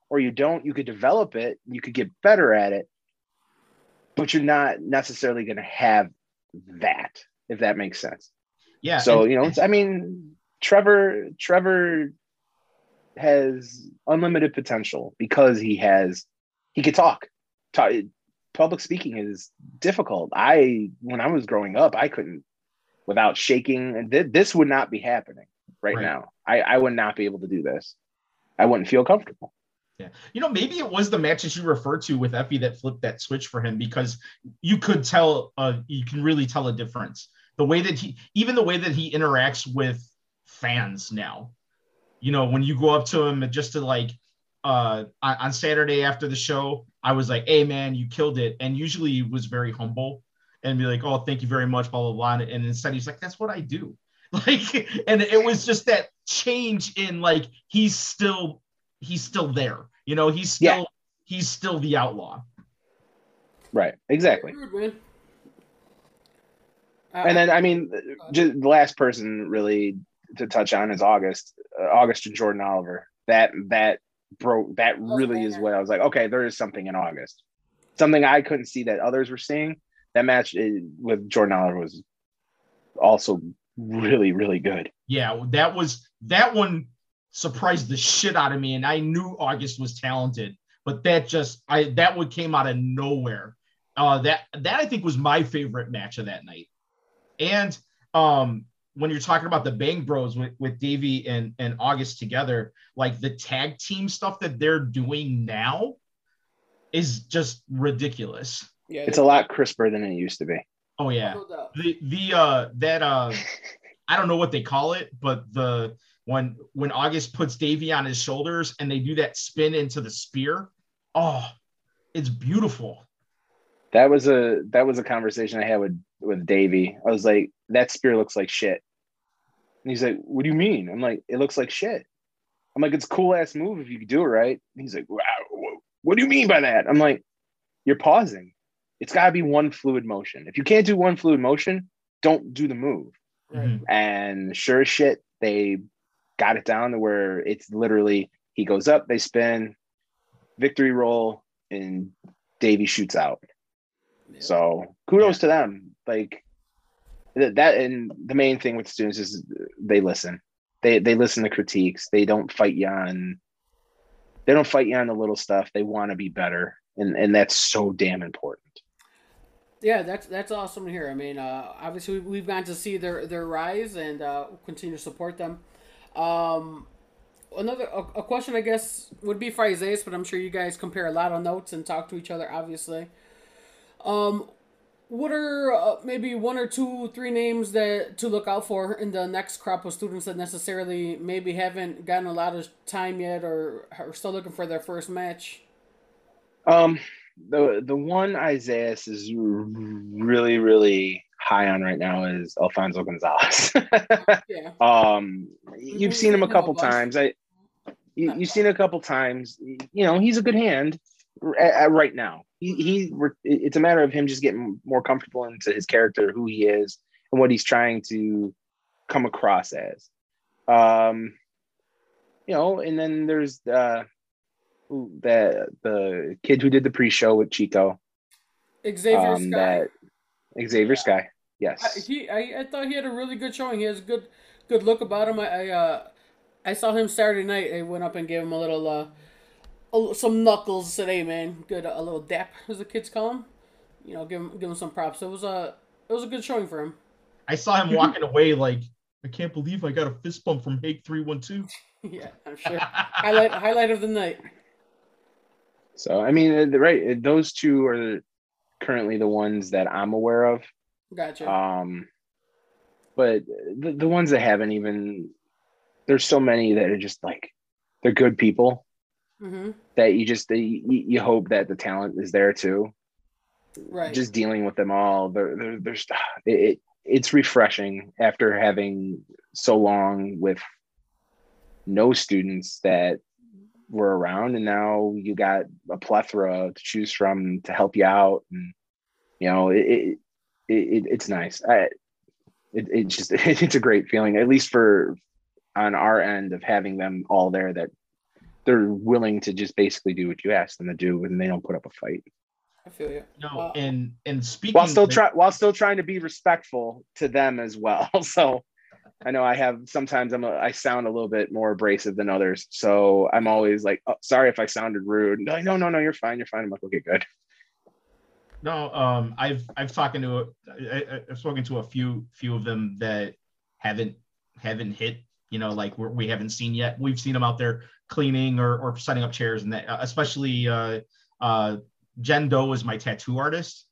or you don't. You could develop it. You could get better at it, but you're not necessarily going to have that. If that makes sense. Yeah. So and, you know, it's, I mean. Trevor, Trevor has unlimited potential because he has, he could talk. talk. Public speaking is difficult. I, when I was growing up, I couldn't, without shaking, and th- this would not be happening right, right. now. I, I would not be able to do this. I wouldn't feel comfortable. Yeah. You know, maybe it was the matches you referred to with Effie that flipped that switch for him, because you could tell, uh, you can really tell a difference. The way that he, even the way that he interacts with fans now, you know, when you go up to him just to like, uh, on Saturday after the show, I was like, hey man, you killed it. And usually he was very humble and be like, oh, thank you very much, blah, blah, blah. And instead he's like, that's what I do. Like, and it was just that change in like, he's still, he's still there, you know, he's still, yeah. he's still the outlaw. Right. Exactly. And then, I mean, just the last person really to touch on is August, uh, August and Jordan Oliver. That, that broke, that really is what I was like, okay, there is something in August, something I couldn't see that others were seeing. That match is, with Jordan Oliver was also really, really good. Yeah. That was, that one surprised the shit out of me. And I knew August was talented, but that just, I, that one came out of nowhere. Uh, that, that I think was my favorite match of that night. And um, when you're talking about the Bang Bros with, with Davey and, and August together, like the tag team stuff that they're doing now is just ridiculous. Yeah, it's a lot crisper than it used to be. Oh yeah. The the uh that uh I don't know what they call it, but the when when August puts Davey on his shoulders and they do that spin into the spear, oh, it's beautiful. That was a that was a conversation I had with with Davey. I was like, that spear looks like shit. And he's like, what do you mean? I'm like, it looks like shit. I'm like, it's a cool ass move if you could do it right. And he's like, wow, what do you mean by that? I'm like, you're pausing. It's got to be one fluid motion. If you can't do one fluid motion, don't do the move. Mm-hmm. And sure as shit, they got it down to where it's literally, he goes up, they spin, victory roll, and Davey shoots out. Yeah. So kudos yeah. to them. Like that, and the main thing with students is they listen. They they listen to critiques. They don't fight you on. They don't fight you on the little stuff. They want to be better, and and that's so damn important. Yeah, that's that's awesome to hear. I mean, uh, obviously we've gotten to see their their rise, and uh, we'll continue to support them. Um, another a, a question I guess would be for Isaiah, but I'm sure you guys compare a lot of notes and talk to each other, obviously. Um, what are uh, maybe one or two, three names that to look out for in the next crop of students that necessarily maybe haven't gotten a lot of time yet, or are still looking for their first match? Um, the the one Isaiah is really really high on right now is Alfonso Gonzalez. yeah. Um, you've seen him a couple times. I you, you've seen him a couple times. You know, he's a good hand. Right now, he, he it's a matter of him just getting more comfortable into his character, who he is, and what he's trying to come across as. Um, you know, and then there's uh, the the kid who did the pre-show with Chico, Xavier um, Sky. That, Xavier yeah. Sky, yes. I, he, I, I thought he had a really good showing. He has a good, good look about him. I, I, uh, I saw him Saturday night. I went up and gave him a little. Uh, Some knuckles today, man. Good, a little dap, as the kids call him. You know, give him, give him some props. It was a, it was a good showing for him. I saw him walking away like, I can't believe I got a fist bump from Hank three twelve. Yeah, I'm sure. highlight, highlight of the night. So I mean, right? Those two are currently the ones that I'm aware of. Gotcha. Um, but the the ones that haven't even, there's so many that are just like, they're good people. Mm-hmm. That you just you, you hope that the talent is there too, right? Just dealing with them all, they're, they're, they're, it it's refreshing after having so long with no students that were around, and now you got a plethora to choose from to help you out, and you know it it, it it's nice. I, it it's just it's a great feeling, at least for on our end of having them all there that. They're willing to just basically do what you ask them to do, and they don't put up a fight. I feel you. No, uh, and and speaking while still try while still trying to be respectful to them as well. So I know I have, sometimes I'm a, I sound a little bit more abrasive than others. So I'm always like, oh, sorry if I sounded rude. And they're like, no, no, no, you're fine. You're fine. I'm like, okay, good. No, um, I've, I've talked to, I, I've spoken to a few, few of them that haven't, haven't hit, you know, like we're, we haven't seen yet. We've seen them out there cleaning or, or setting up chairs, and that, especially uh, uh, Jen Doe is my tattoo artist.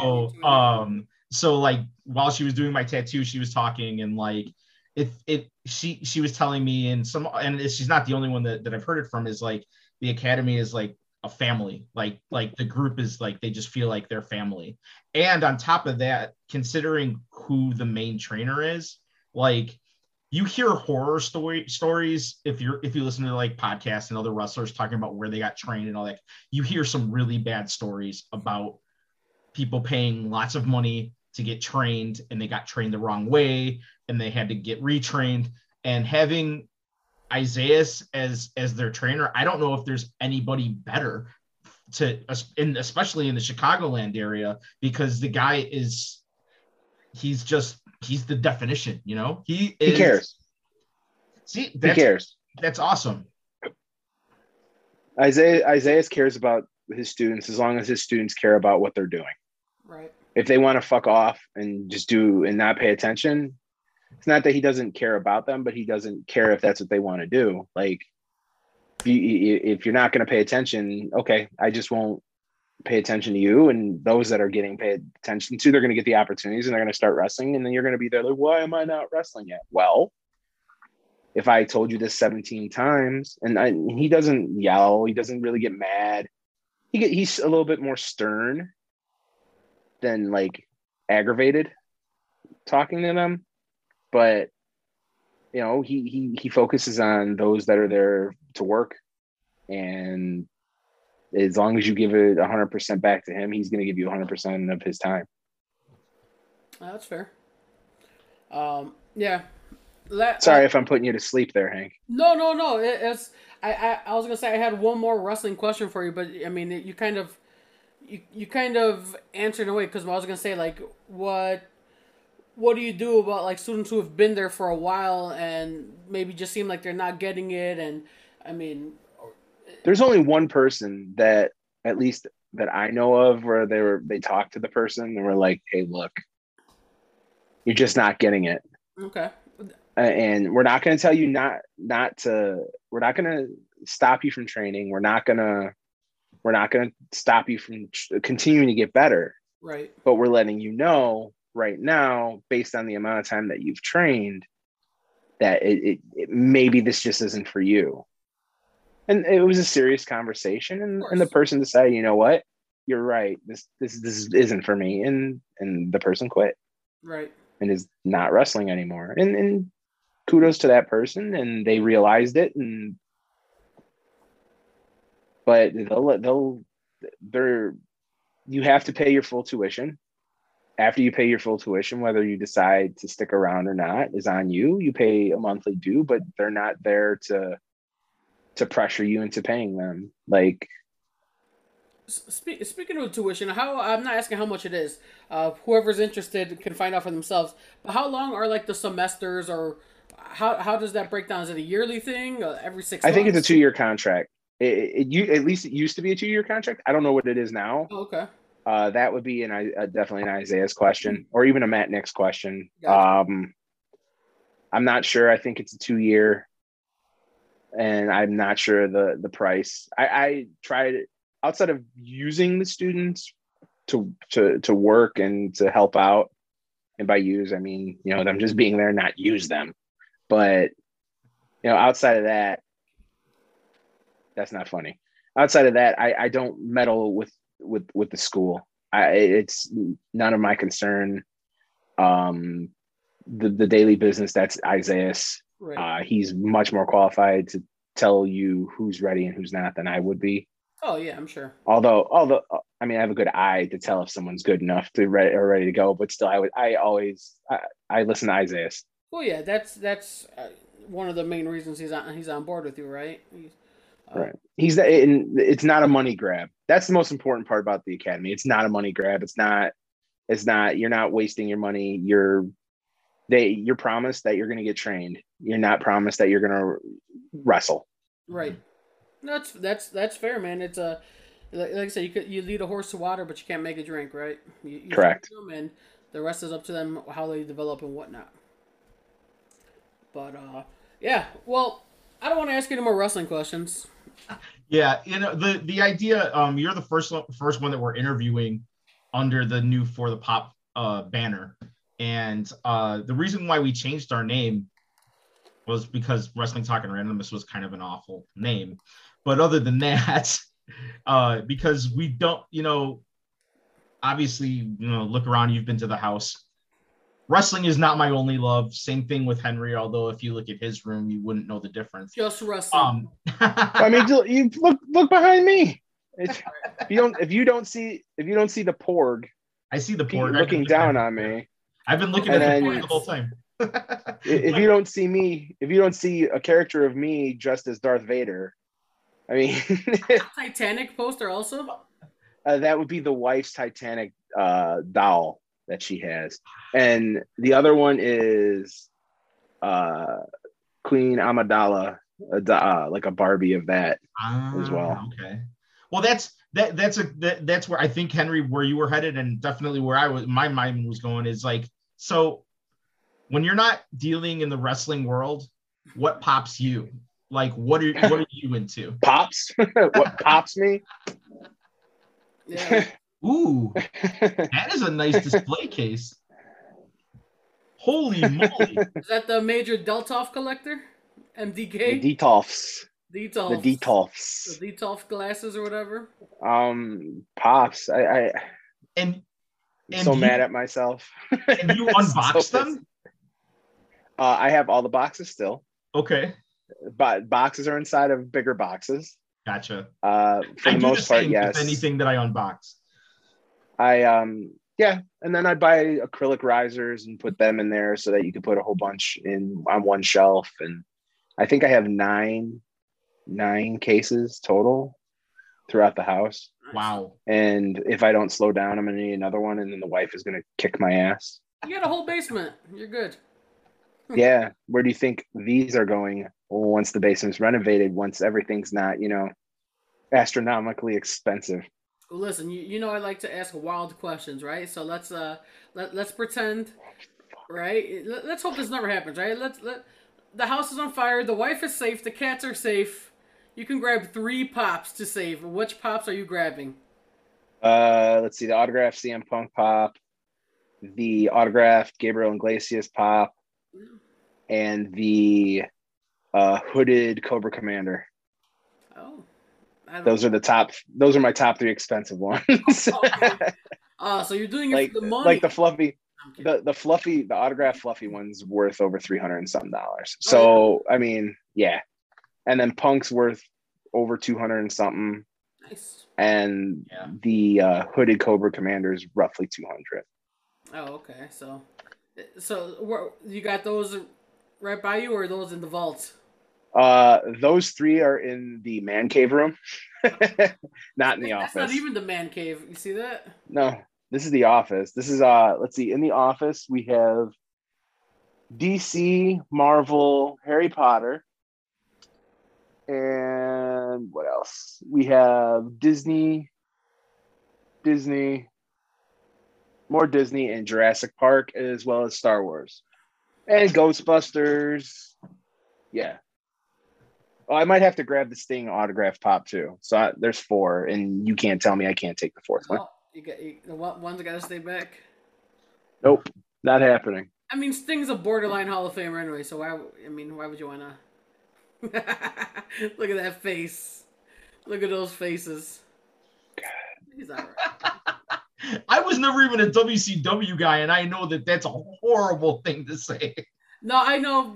So, um, so like while she was doing my tattoo, she was talking, and like it, it, she, she was telling me, and some, and she's not the only one that, that I've heard it from, is like the Academy is like a family, like, like the group is like, they just feel like they're family. And on top of that, considering who the main trainer is, like you hear horror story stories. If you're, if you listen to like podcasts and other wrestlers talking about where they got trained and all that, you hear some really bad stories about people paying lots of money to get trained, and they got trained the wrong way and they had to get retrained. And having Isaiah as, as their trainer, I don't know if there's anybody better to, in, especially in the Chicagoland area, because the guy is, he's just, he's the definition, you know, he is, he cares. See, that's, he cares. That's awesome. Isaiah, Isaiah cares about his students, as long as his students care about what they're doing. Right. If they want to fuck off and just do and not pay attention, it's not that he doesn't care about them, but he doesn't care if that's what they want to do. Like, if, you, if you're not going to pay attention, okay, I just won't pay attention to you. And those that are getting paid attention to, they're going to get the opportunities and they're going to start wrestling. And then you're going to be there like, why am I not wrestling yet? Well, if I told you this seventeen times, and I, he doesn't yell, he doesn't really get mad. He, he's a little bit more stern than like aggravated talking to them, but you know, he he he focuses on those that are there to work, and as long as you give it one hundred percent back to him, he's going to give you one hundred percent of his time. Oh, that's fair. Um, yeah. Let, Sorry I, if I'm putting you to sleep there, Hank. No, no, no. It, it's I, I, I was gonna say I had one more wrestling question for you, but I mean it, you kind of you you kind of answered away, because I was gonna say like what what do you do about like students who have been there for a while and maybe just seem like they're not getting it? And I mean, there's only one person that at least that I know of where they were they talked to the person and were like, hey, look, you're just not getting it. Okay. And we're not going to tell you not, not to, we're not going to stop you from training. We're not going to, we're not going to stop you from tr- continuing to get better. Right. But we're letting you know right now, based on the amount of time that you've trained, that it, it, it maybe this just isn't for you. And it was a serious conversation. And, and the person decided, you know what, you're right. This, this, this isn't for me. And, and the person quit. Right. And is not wrestling anymore. And, and, kudos to that person, and they realized it, and but they'll they'll they're you have to pay your full tuition. After you pay your full tuition, whether you decide to stick around or not is on you. You pay a monthly due, but they're not there to to pressure you into paying them. Like Spe- speaking of tuition, how I'm not asking how much it is. Uh, whoever's interested can find out for themselves. But how long are like the semesters, or How how does that break down? Is it a yearly thing? Uh, every six? I months? think it's a two year contract. It, it, it you at least it used to be a two year contract. I don't know what it is now. Oh, okay. Uh, that would be an uh, definitely an Isaiah's question, or even a Matt Nix question. Gotcha. Um, I'm not sure. I think it's a two year, and I'm not sure the the price. I, I tried outside of using the students to to to work and to help out, and by use I mean you know them just being there, not use them. But, you know, outside of that, that's not funny. Outside of that, I, I don't meddle with, with, with the school. I, it's none of my concern. Um, the, the daily business, that's Isaiah's. Right. Uh, he's much more qualified to tell you who's ready and who's not than I would be. Oh, yeah, I'm sure. Although, although I mean, I have a good eye to tell if someone's good enough to re- or ready to go. But still, I would, I always I, I listen to Isaiah's. Well, yeah, that's that's one of the main reasons he's on he's on board with you, right? He's, uh, right. He's and it's not a money grab. That's the most important part about the academy. It's not a money grab. It's not. It's not. You're not wasting your money. You're They, you're promised that you're going to get trained. You're not promised that you're going to wrestle. Right. That's that's that's fair, man. It's a like, like I said, you could, you lead a horse to water, but you can't make it drink, right? You, you Correct. Them and the rest is up to them how they develop and whatnot. But uh, yeah. Well, I don't want to ask you any more wrestling questions. Yeah, you know the the idea. Um, you're the first first one that we're interviewing under the new For the Pop uh banner. And uh, the reason why we changed our name was because Wrestling Talk and Randomness was kind of an awful name. But other than that, uh, because we don't, you know, obviously, you know, look around, you've been to the house. Wrestling is not my only love. Same thing with Henry, although if you look at his room, you wouldn't know the difference. Just wrestling. Um, I mean, you look look behind me. It's, if you don't if you don't see if you don't see the porg, I see the porg looking down on me. I've been looking and at the, the whole time. If you don't see me, if you don't see a character of me dressed as Darth Vader, I mean, Titanic poster also. Uh, that would be the wife's Titanic uh, doll that she has, and the other one is uh, Queen Amidala, uh, like a Barbie of that ah, as well. Okay, well that's. That that's a that, that's where I think, Henry, where you were headed, and definitely where I was, my mind was going, is like, so when you're not dealing in the wrestling world, what pops you? Like, what are what are you into? Pops? What pops me? Yeah. Ooh, that is a nice display case. Holy moly! Is that the Major Deltoff collector? M D K? The Detolfs. Detolfs. The Detolfs. The Detolf glasses or whatever. Um, Pops. I, I and, and I'm so you, mad at myself. And you unboxed so them? Uh, I have all the boxes still. Okay. But boxes are inside of bigger boxes. Gotcha. Uh, for I the do most the part, same yes. With anything that I unbox. I um yeah, and then I buy acrylic risers and put them in there so that you can put a whole bunch in on one shelf, and I think I have nine. Nine cases total throughout the house. Wow. And if I don't slow down, I'm gonna need another one, and then the wife is gonna kick my ass. You got a whole basement. You're good. Yeah. Where do you think these are going once the basement's renovated, once everything's not, you know, astronomically expensive? Well, listen, you, you know I like to ask wild questions, right? So let's uh let, let's pretend, right? Let, let's hope this never happens, right? Let's let the house is on fire, the wife is safe, the cats are safe. You can grab three pops to save. Which pops are you grabbing? Uh, let's see. The autographed C M Punk pop, the autographed Gabriel Iglesias pop, and the uh, hooded Cobra Commander. Oh, I don't those know. Are the top. Those are my top three expensive ones. Oh, okay. uh, so you're doing it like, for the money, like the fluffy, the the fluffy, the autographed fluffy one's worth over three hundred and some dollars. So oh, yeah. I mean, yeah. And then Punk's worth over two hundred and something. Nice. And yeah. the uh, hooded Cobra Commander's roughly two hundred. Oh, okay. So so wh- you got those right by you, or are those in the vault? Uh, those three are in the man cave room. Not in the That's office. That's not even the man cave. You see that? No. This is the office. This is, uh. let's see, in the office we have D C, Marvel, Harry Potter. And what else? We have Disney, Disney, more Disney, and Jurassic Park, as well as Star Wars. And Ghostbusters. Yeah. Oh, I might have to grab the Sting autograph pop, too. So I, there's four, and you can't tell me I can't take the fourth one. Oh, you got, you, one's got to stay back. Nope, not happening. I mean, Sting's a borderline Hall of Famer anyway, so why? I mean, why would you want to... Look at that face. Look at those faces. He's all right. I was never even a W C W guy, and I know that that's a horrible thing to say. No, I know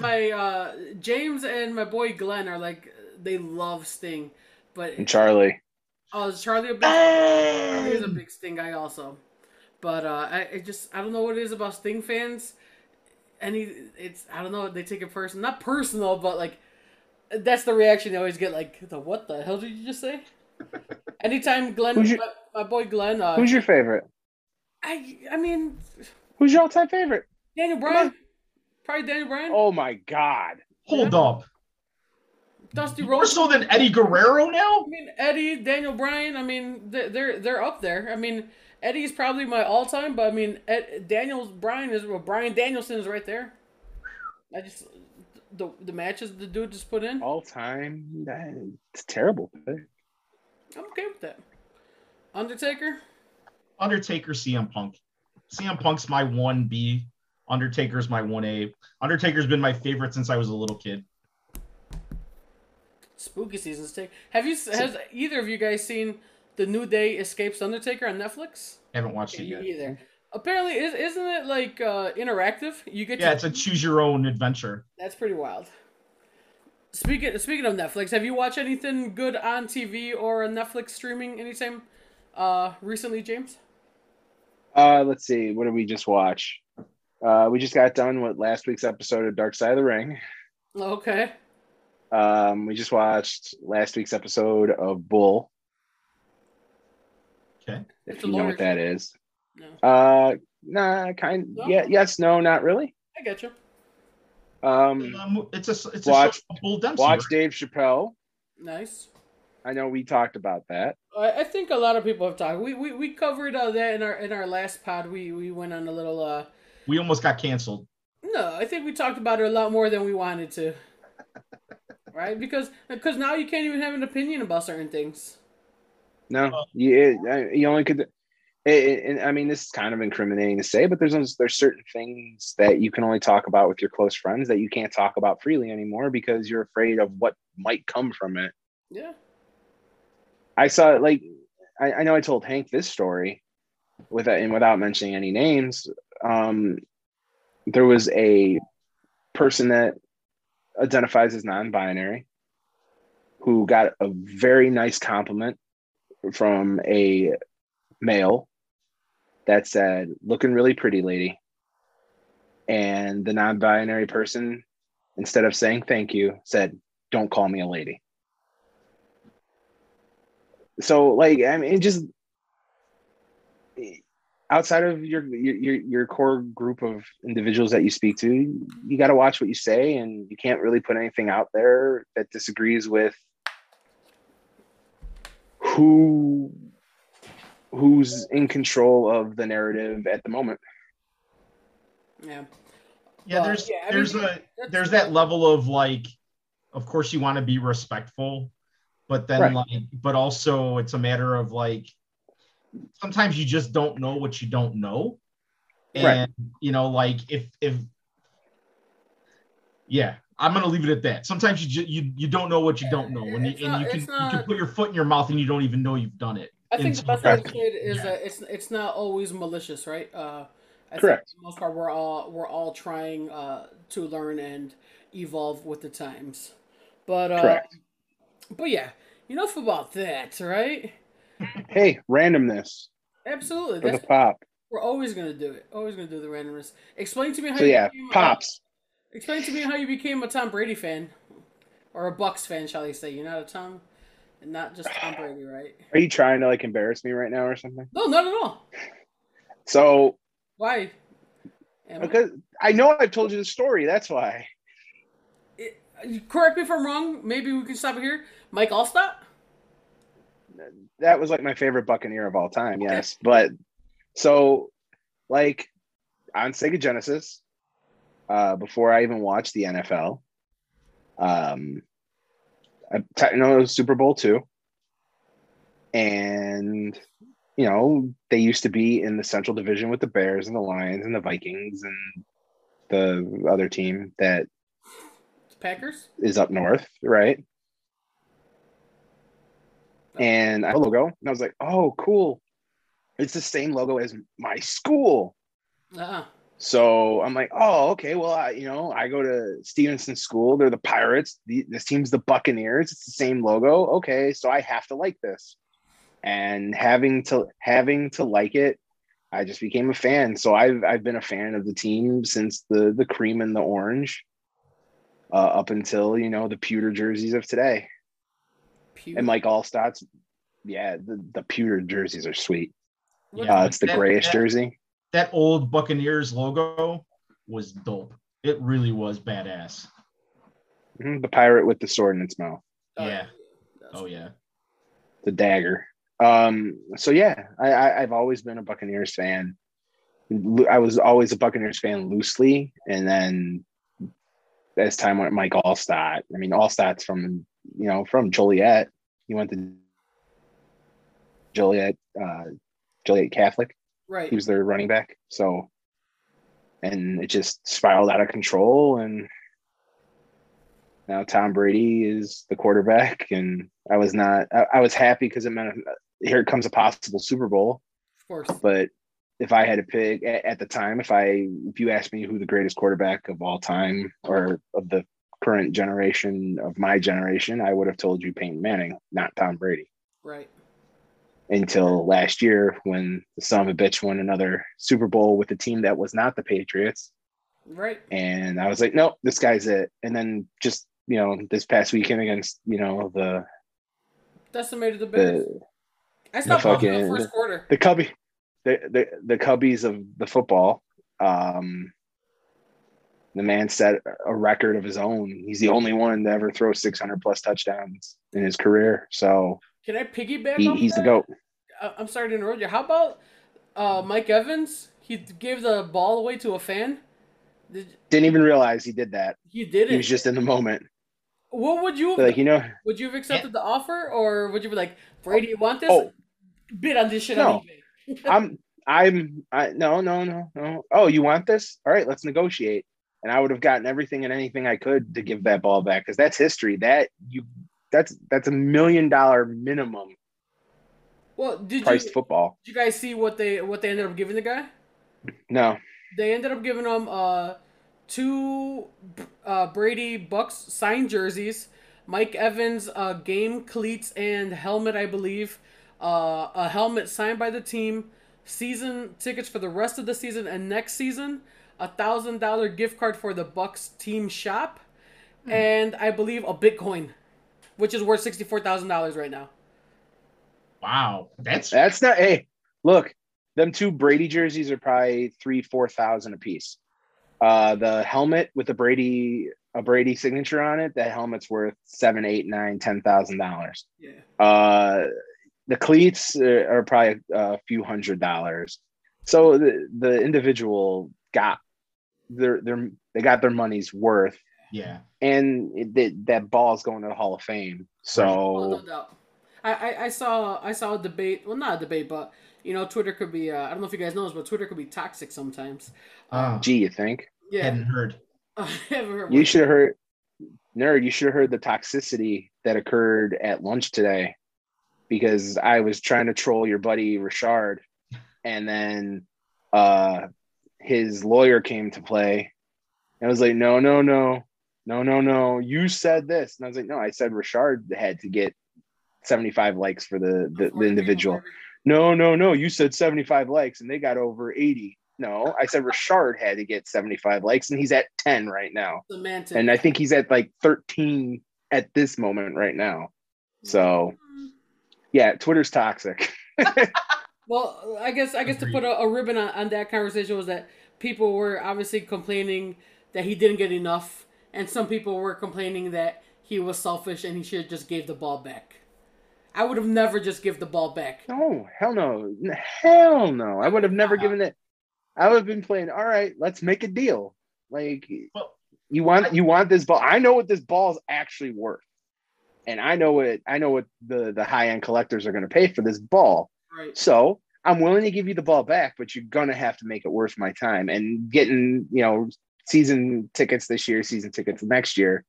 my uh, James and my boy Glenn are like, they love Sting. But and Charlie. Oh, is Charlie a big hey! Charlie's a big Sting guy also. But uh, I, I just, I don't know what it is about Sting fans. Any, it's I don't know. They take it personal, not personal, but like that's the reaction they always get. Like, the what the hell did you just say? Anytime Glenn, your, my, my boy Glenn. Uh, who's your favorite? I I mean, who's your all-time favorite? Daniel Bryan. Probably Daniel Bryan. Oh, my God. Hold yeah. up. Dusty Rhodes. More so than Eddie Guerrero now? I mean, Eddie, Daniel Bryan, I mean, they're they're up there. I mean, Eddie's probably my all-time, but, I mean, Ed, Daniel Bryan is, well, Bryan Danielson is right there. I just, the the matches the dude just put in. All-time, it's terrible. I'm okay with that. Undertaker? Undertaker, C M Punk. C M Punk's my one B. Undertaker's my one A. Undertaker's been my favorite since I was a little kid. Spooky seasons take. Have you has either of you guys seen The New Day Escapes Undertaker on Netflix? I haven't watched it yet. Either. Apparently, isn't it like uh, interactive? You get yeah, to... it's a choose your own adventure. That's pretty wild. Speaking speaking of Netflix, have you watched anything good on T V or on Netflix streaming anytime uh, recently, James? Uh, let's see. What did we just watch? Uh, we just got done with last week's episode of Dark Side of the Ring. Okay. Um, we just watched last week's episode of Bull. Okay. If you know what that is. No. Uh, nah, kind. No? Yeah. Yes. No. Not really. I get you. Um, um it's a it's watch, a Bull Dempsey. Watch Dave Chappelle. Nice. I know we talked about that. I think a lot of people have talked. We we we covered uh, that in our in our last pod. We we went on a little. Uh, we almost got canceled. No, I think we talked about it a lot more than we wanted to. Right, because because now you can't even have an opinion about certain things. No, you you only could. It, it, I mean, this is kind of incriminating to say, but there's there's certain things that you can only talk about with your close friends that you can't talk about freely anymore because you're afraid of what might come from it. Yeah, I saw it. Like I, I know I told Hank this story, with and without mentioning any names. Um, there was a person that identifies as non-binary who got a very nice compliment from a male that said, "Looking really pretty, lady." And the non-binary person, instead of saying thank you, said, "Don't call me a lady." So like, I mean, just outside of your your your core group of individuals that you speak to, you got to watch what you say, and you can't really put anything out there that disagrees with who who's in control of the narrative at the moment. Yeah, yeah. There's uh, yeah, there's I mean, a there's that level of like, of course you want to be respectful, but then right. like, but also it's a matter of like. Sometimes you just don't know what you don't know. And, right. you know, like if, if, yeah, I'm going to leave it at that. Sometimes you just, you, you don't know what you don't know. And, you, not, and you, can, not, you can put your foot in your mouth and you don't even know you've done it. I think the best way to say it is yeah. uh, it's, it's not always malicious, right? Uh, I Correct. think for the most part, we're all, we're all trying uh, to learn and evolve with the times. But, uh, Correct. but yeah, enough about that, right? Hey, randomness. Absolutely. For that's the pop. We're always gonna do it. Always gonna do the randomness. Explain to me how so, you yeah, became pops. A, explain to me how you became a Tom Brady fan. Or a Bucks fan, shall they say. You're not a Tom and not just Tom Brady, right? Are you trying to like embarrass me right now or something? No, not at all. So why? Am because I? I know I've told you the story, that's why. It, correct me if I'm wrong, maybe we can stop it here. Mike Allstott? That was like my favorite Buccaneer of all time. Yes. But so like on Sega Genesis, uh, before I even watched the N F L, um, I t- no, it was Super Bowl two. And, you know, they used to be in the Central Division with the Bears and the Lions and the Vikings and the other team that Packers is up north. Right. And I had a logo, and I was like, "Oh, cool! It's the same logo as my school." Uh-huh. So I'm like, "Oh, okay. Well, I, you know, I go to Stevenson School. They're the Pirates. The, this team's the Buccaneers. It's the same logo. Okay, so I have to like this." And having to having to like it, I just became a fan. So I've I've been a fan of the team since the the cream and the orange, uh, up until you know the pewter jerseys of today. Pewter. And like Allstott's, yeah, the, the pewter jerseys are sweet. Yeah, uh, it's the that, grayish that, jersey. That old Buccaneers logo was dope. It really was badass. Mm-hmm. The pirate with the sword in its mouth. Oh, yeah. Oh, yeah. The dagger. Um, so, yeah, I, I, I've always been a Buccaneers fan. I was always a Buccaneers fan loosely. And then as time went, Mike Allstott. I mean, Allstott's from, you know, from Joliet. He went to Joliet, uh, Joliet Catholic. Right. He was their running back. So, and it just spiraled out of control. And now Tom Brady is the quarterback. And I was not, I, I was happy because it meant here comes a possible Super Bowl. Of course. But if I had to pick at, at the time, if I, if you asked me who the greatest quarterback of all time or of the current generation of my generation, I would have told you Peyton Manning, not Tom Brady. Right. Until last year when the son of a bitch won another Super Bowl with a team that was not the Patriots. Right. And I was like, nope, this guy's it. And then just, you know, this past weekend against, you know, the decimated the Bears. I stopped watching the first quarter. The Cubby, the, the, the Cubbies of the football. Um, the man set a record of his own. He's the only one to ever throw six hundred plus touchdowns in his career. So can I piggyback he, off He's that? The GOAT. I'm sorry to interrupt you. How about uh, Mike Evans? He gave the ball away to a fan. Did, Didn't even realize he did that. He did it. He was just in the moment. What would you have, like, you know, would you have accepted the offer, or would you be like, Brady, you want this? Oh, bid on this shit no, on eBay. I'm, I'm, I, no, no, no, no. Oh, you want this? All right, let's negotiate. And I would have gotten everything and anything I could to give that ball back because that's history. That you. That's that's a million dollar minimum. Well, did priced you, football. Did you guys see what they what they ended up giving the guy? No. They ended up giving him uh, two uh, Brady Bucks signed jerseys, Mike Evans uh, game cleats and helmet, I believe, uh, a helmet signed by the team, season tickets for the rest of the season and next season, a thousand dollar gift card for the Bucks team shop, mm. and I believe a Bitcoin. Which is worth sixty-four thousand dollars right now. Wow. That's that's not, hey, look, them two Brady jerseys are probably three, four thousand a piece. Uh, the helmet with a Brady, a Brady signature on it, that helmet's worth seven, eight, nine, ten thousand dollars. Yeah. Uh, the cleats are, are probably a few hundred dollars. So the, the individual got their, their, they got their money's worth. Yeah, and it, it, that ball's going to the Hall of Fame. So oh, no doubt. I, I, I saw I saw a debate. Well, not a debate, but you know, Twitter could be. Uh, I don't know if you guys know this, but Twitter could be toxic sometimes. Uh, Gee, you think? Yeah, hadn't heard. I haven't heard. You should have heard, nerd. You should have heard the toxicity that occurred at lunch today, because I was trying to troll your buddy Richard, and then uh, his lawyer came to play. And I was like, no, no, no. No, no, no. You said this. And I was like, no, I said Richard had to get seventy-five likes for the, the, the individual. No, no, no. You said seventy-five likes and they got over eighty. No, I said Richard had to get seventy-five likes and he's at ten right now. Semantic. And I think he's at like thirteen at this moment right now. So, yeah, Twitter's toxic. Well, I guess I guess to put a, a ribbon on, on that conversation was that people were obviously complaining that he didn't get enough. And some people were complaining that he was selfish and he should have just gave the ball back. I would have never just give the ball back. No, hell no. Hell no. I would have never uh-huh. given it. I would have been playing, all right, let's make a deal. Like, well, you want you want this ball. I know what this ball is actually worth. And I know what I know what the, the high-end collectors are going to pay for this ball. Right. So I'm willing to give you the ball back, but you're going to have to make it worth my time. And getting, you know, season tickets this year, season tickets next year.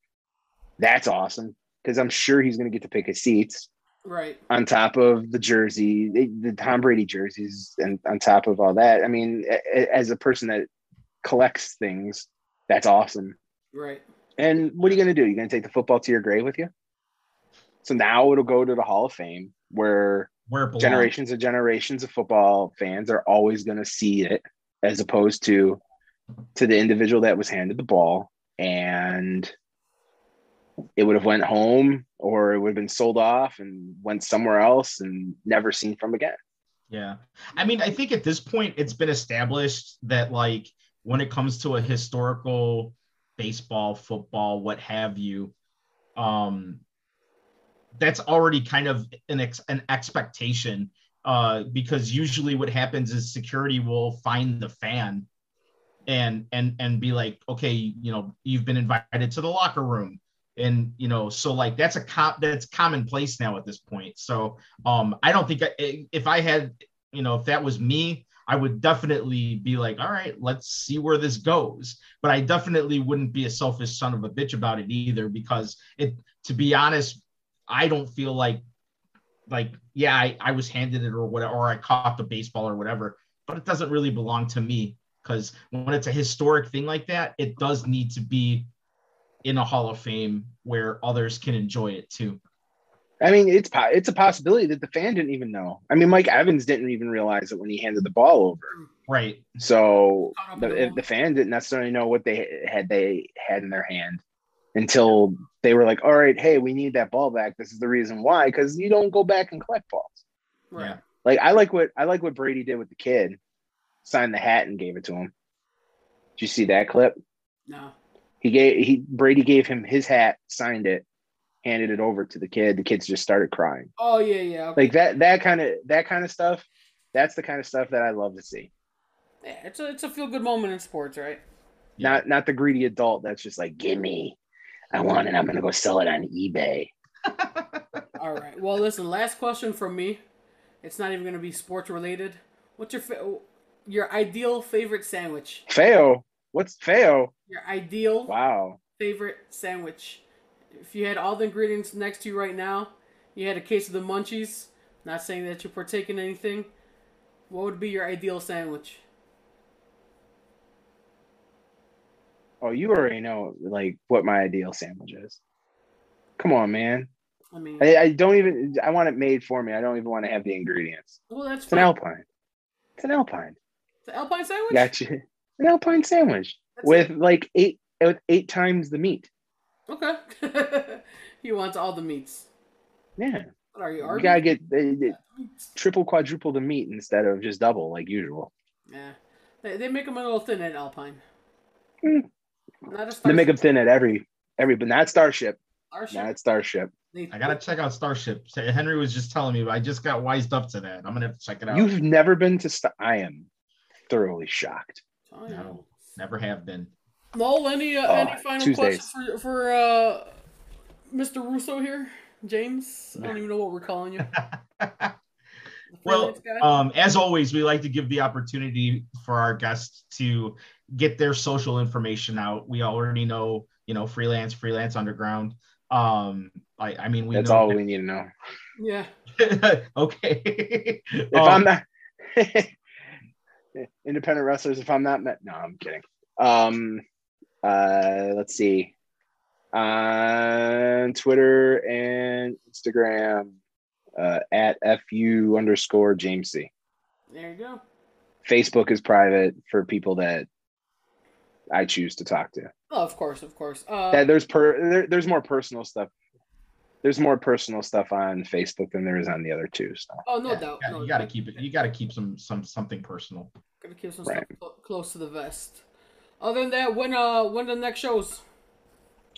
That's awesome because I'm sure he's going to get to pick his seats. Right. On top of the jersey, the Tom Brady jerseys, and on top of all that, I mean, as a person that collects things, that's awesome. Right. And what are you going to do? You're going to take the football to your grave with you? So now it'll go to the Hall of Fame where, where generations and generations of football fans are always going to see it as opposed to to the individual that was handed the ball, and it would have went home or it would have been sold off and went somewhere else and never seen from again. Yeah. I mean, I think at this point it's been established that like when it comes to a historical baseball, football, what have you, um, that's already kind of an ex- an expectation uh, because usually what happens is security will find the fan and and and be like, okay, you know, you've been invited to the locker room. And, you know, so like that's a cop that's commonplace now at this point. So um, I don't think I, if I had, you know, if that was me, I would definitely be like, all right, let's see where this goes. But I definitely wouldn't be a selfish son of a bitch about it either, because it, to be honest, I don't feel like, like, yeah, I, I was handed it or whatever, or I caught the baseball or whatever, but it doesn't really belong to me. Because when it's a historic thing like that, it does need to be in a Hall of Fame where others can enjoy it too. I mean, it's po- it's a possibility that the fan didn't even know. I mean, Mike Evans didn't even realize it when he handed the ball over. Right. So the, the fan didn't necessarily know what they had they had in their hand until they were like, all right, hey, we need that ball back. This is the reason why, because you don't go back and collect balls. Right. Yeah. Like I like what I like what Brady did with the kid, signed the hat and gave it to him. Did you see that clip? No. He gave he Brady gave him his hat, signed it, handed it over to the kid. The kids just started crying. Oh yeah, yeah. Okay. Like that that kind of that kind of stuff. That's the kind of stuff that I love to see. Yeah, it's a it's a feel good moment in sports, right? Not not the greedy adult that's just like, gimme, I want it. I'm gonna go sell it on eBay. All right. Well, listen. Last question from me. It's not even gonna be sports related. What's your fa- your ideal favorite sandwich? Feo. What's Feo? Your ideal wow favorite sandwich. If you had all the ingredients next to you right now, you had a case of the munchies, not saying that you partake in anything, what would be your ideal sandwich? Oh, you already know, like, what my ideal sandwich is. Come on, man. I mean, I, I don't even, I want it made for me. I don't even want to have the ingredients. Well, that's It's fine. an Alpine. It's an Alpine. It's an Alpine sandwich? Gotcha. An Alpine sandwich that's with, it. like, eight with eight times the meat. Okay. He wants all the meats. Yeah. What are you, Arby's? You gotta get uh, triple, quadruple the meat instead of just double like usual. Yeah. They, they make them a little thin at Alpine. Mm. Not a they make them thin at every, every, but not Starship. Starship? Not Starship. I gotta check out Starship. Henry was just telling me, but I just got wised up to that. I'm gonna have to check it out. You've never been to Star... I am thoroughly shocked. Oh, yeah. No, never have been. Noel, any, uh, oh, any final Tuesdays. questions for, for uh, Mister Russo here? James? I don't even know what we're calling you. Well, um, as always, we like to give the opportunity for our guests to get their social information out. We already know, you know, freelance, freelance underground. Um, I, I mean, we That's know all that. we need to know. Yeah. Okay. If um, I'm not... Independent wrestlers, if I'm not... Met... No, I'm kidding. Um... Uh, let's see. On Twitter and Instagram, uh, at F U underscore James C. There you go. Facebook is private for people that I choose to talk to. Oh, of course, of course. Uh, that there's per there, there's more personal stuff. There's more personal stuff on Facebook than there is on the other two. So. Oh, no yeah, doubt. You, no, you got to keep it. You got to keep some some something personal. Got to keep some right. stuff close to the vest. Other than that, when uh when are the next shows?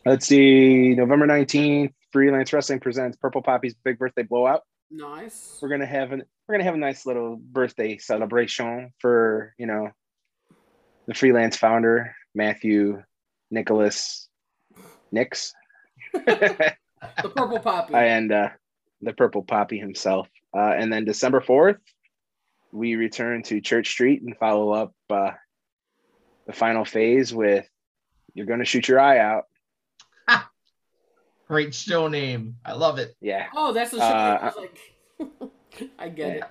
Let's see, November nineteenth, Freelance Wrestling presents Purple Poppy's Big Birthday Blowout. Nice. We're gonna have an we're gonna have a nice little birthday celebration for, you know, the freelance founder, Matthew Nicholas Nix. The Purple Poppy. And uh, the Purple Poppy himself. Uh, and then December fourth, we return to Church Street and follow up uh, the final phase with You're Gonna Shoot Your Eye Out. Ha! Great show name. I love it. Yeah. Oh, that's the show uh, name. I was like, I get yeah.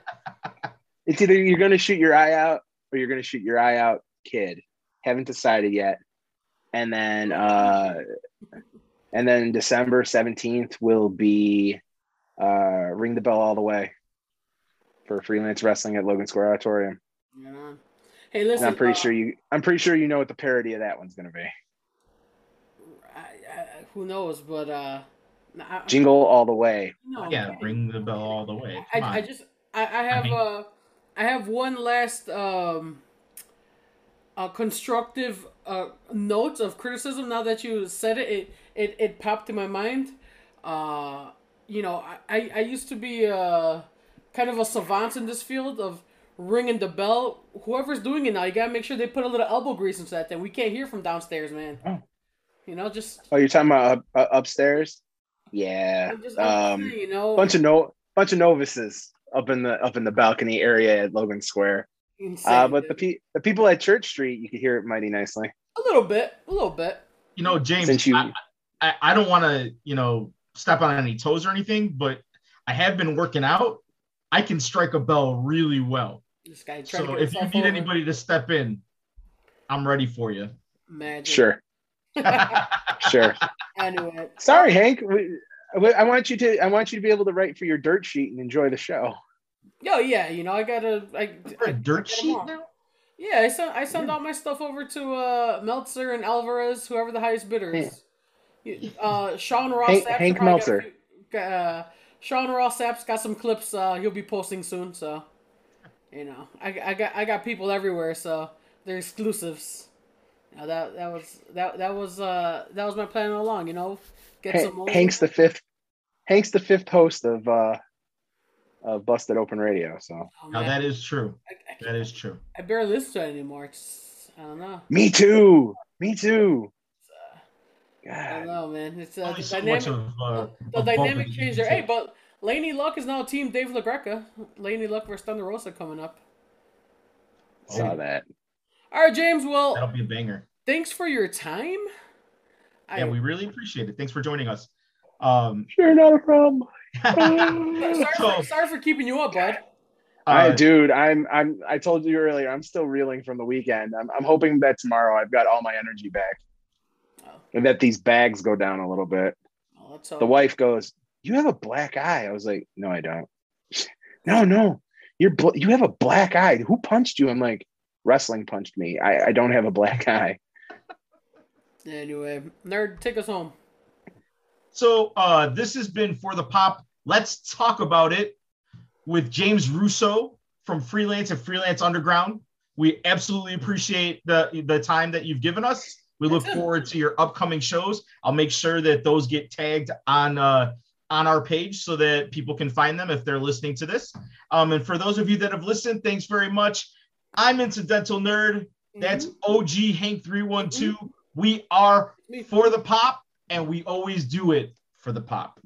it. It's either You're Gonna Shoot Your Eye Out or You're Gonna Shoot Your Eye Out, Kid. Haven't decided yet. And then uh and then December seventeenth will be uh Ring the Bell All the Way for Freelance Wrestling at Logan Square Auditorium. Yeah. Hey, listen. And I'm pretty uh, sure you. I'm pretty sure you know what the parody of that one's gonna be. I, I, who knows? But uh, I, jingle all the way. No, yeah, okay. Ring the bell all the way. I, I just, I, I have, I mean, uh, I have one last um, uh, constructive uh, notes of criticism. Now that you said it, it it, it popped in my mind. Uh, you know, I, I used to be uh, kind of a savant in this field of ringing the bell. Whoever's doing it now, you got to make sure they put a little elbow grease into that thing. We can't hear from downstairs, man. Oh. You know, just... Oh, you're talking about uh, upstairs? Yeah. Just, um, saying, you know, bunch of no, bunch of novices up in the up in the balcony area at Logan Square. Insane, uh, but the, pe- the people at Church Street, you could hear it mighty nicely. A little bit. A little bit. You know, James, Since you, I, I, I don't want to, you know, step on any toes or anything, but I have been working out. I can strike a bell really well. This guy tried so to if you need over. anybody to step in, I'm ready for you. Magic. Sure. Sure. Anyway. Sorry, Hank. We, I want you to. I want you to be able to write for your dirt sheet and enjoy the show. Oh yeah, you know I gotta. I, I a dirt I sheet now. Yeah, I sent. I sent yeah. all my stuff over to uh, Meltzer and Alvarez, whoever the highest bidder is. Yeah. Uh, Sean Ross. Hank, Hank Meltzer. Got, uh, Sean Ross Sapp's got some clips. Uh, he'll be posting soon. So, you know, I, I got I got people everywhere. So they're exclusives. Now that that was that that was uh, that was my plan all along. You know, get H- some. Old Hank's the fifth. Hank's the fifth host of uh, of Busted Open Radio. So oh, now that is true. I, I that is true. I barely listen to it anymore. It's, I don't know. Me too. Me too. I don't know, man. It's uh, the so dynamic, of, uh, the dynamic change there. Hey, but Laney Luck is now Team Dave LaGreca. Laney Luck versus Thunder Rosa coming up. Oh. Saw that. All right, James. Well, that'll be a banger. Thanks for your time. Yeah, I, we really appreciate it. Thanks for joining us. Um, sure, not a problem. sorry, for, sorry for keeping you up, bud. Uh, I, dude, I'm, I'm. I told you earlier, I'm still reeling from the weekend. I'm, I'm hoping that tomorrow I've got all my energy back. And that these bags go down a little bit. Oh, the wife goes, "You have a black eye." I was like, "No, I don't." no, no, you're bl- you have a black eye. Who punched you? I'm like, wrestling punched me. I, I don't have a black eye. Anyway, Nerd, take us home. So uh, this has been For the Pop. Let's Talk About It with James Russo from Freelance and Freelance Underground. We absolutely appreciate the the time that you've given us. We look forward to your upcoming shows. I'll make sure that those get tagged on uh, on our page so that people can find them if they're listening to this. Um, and for those of you that have listened, thanks very much. I'm Incidental Nerd. That's O G Hank three twelve. We are For the Pop, and we always do it for the pop.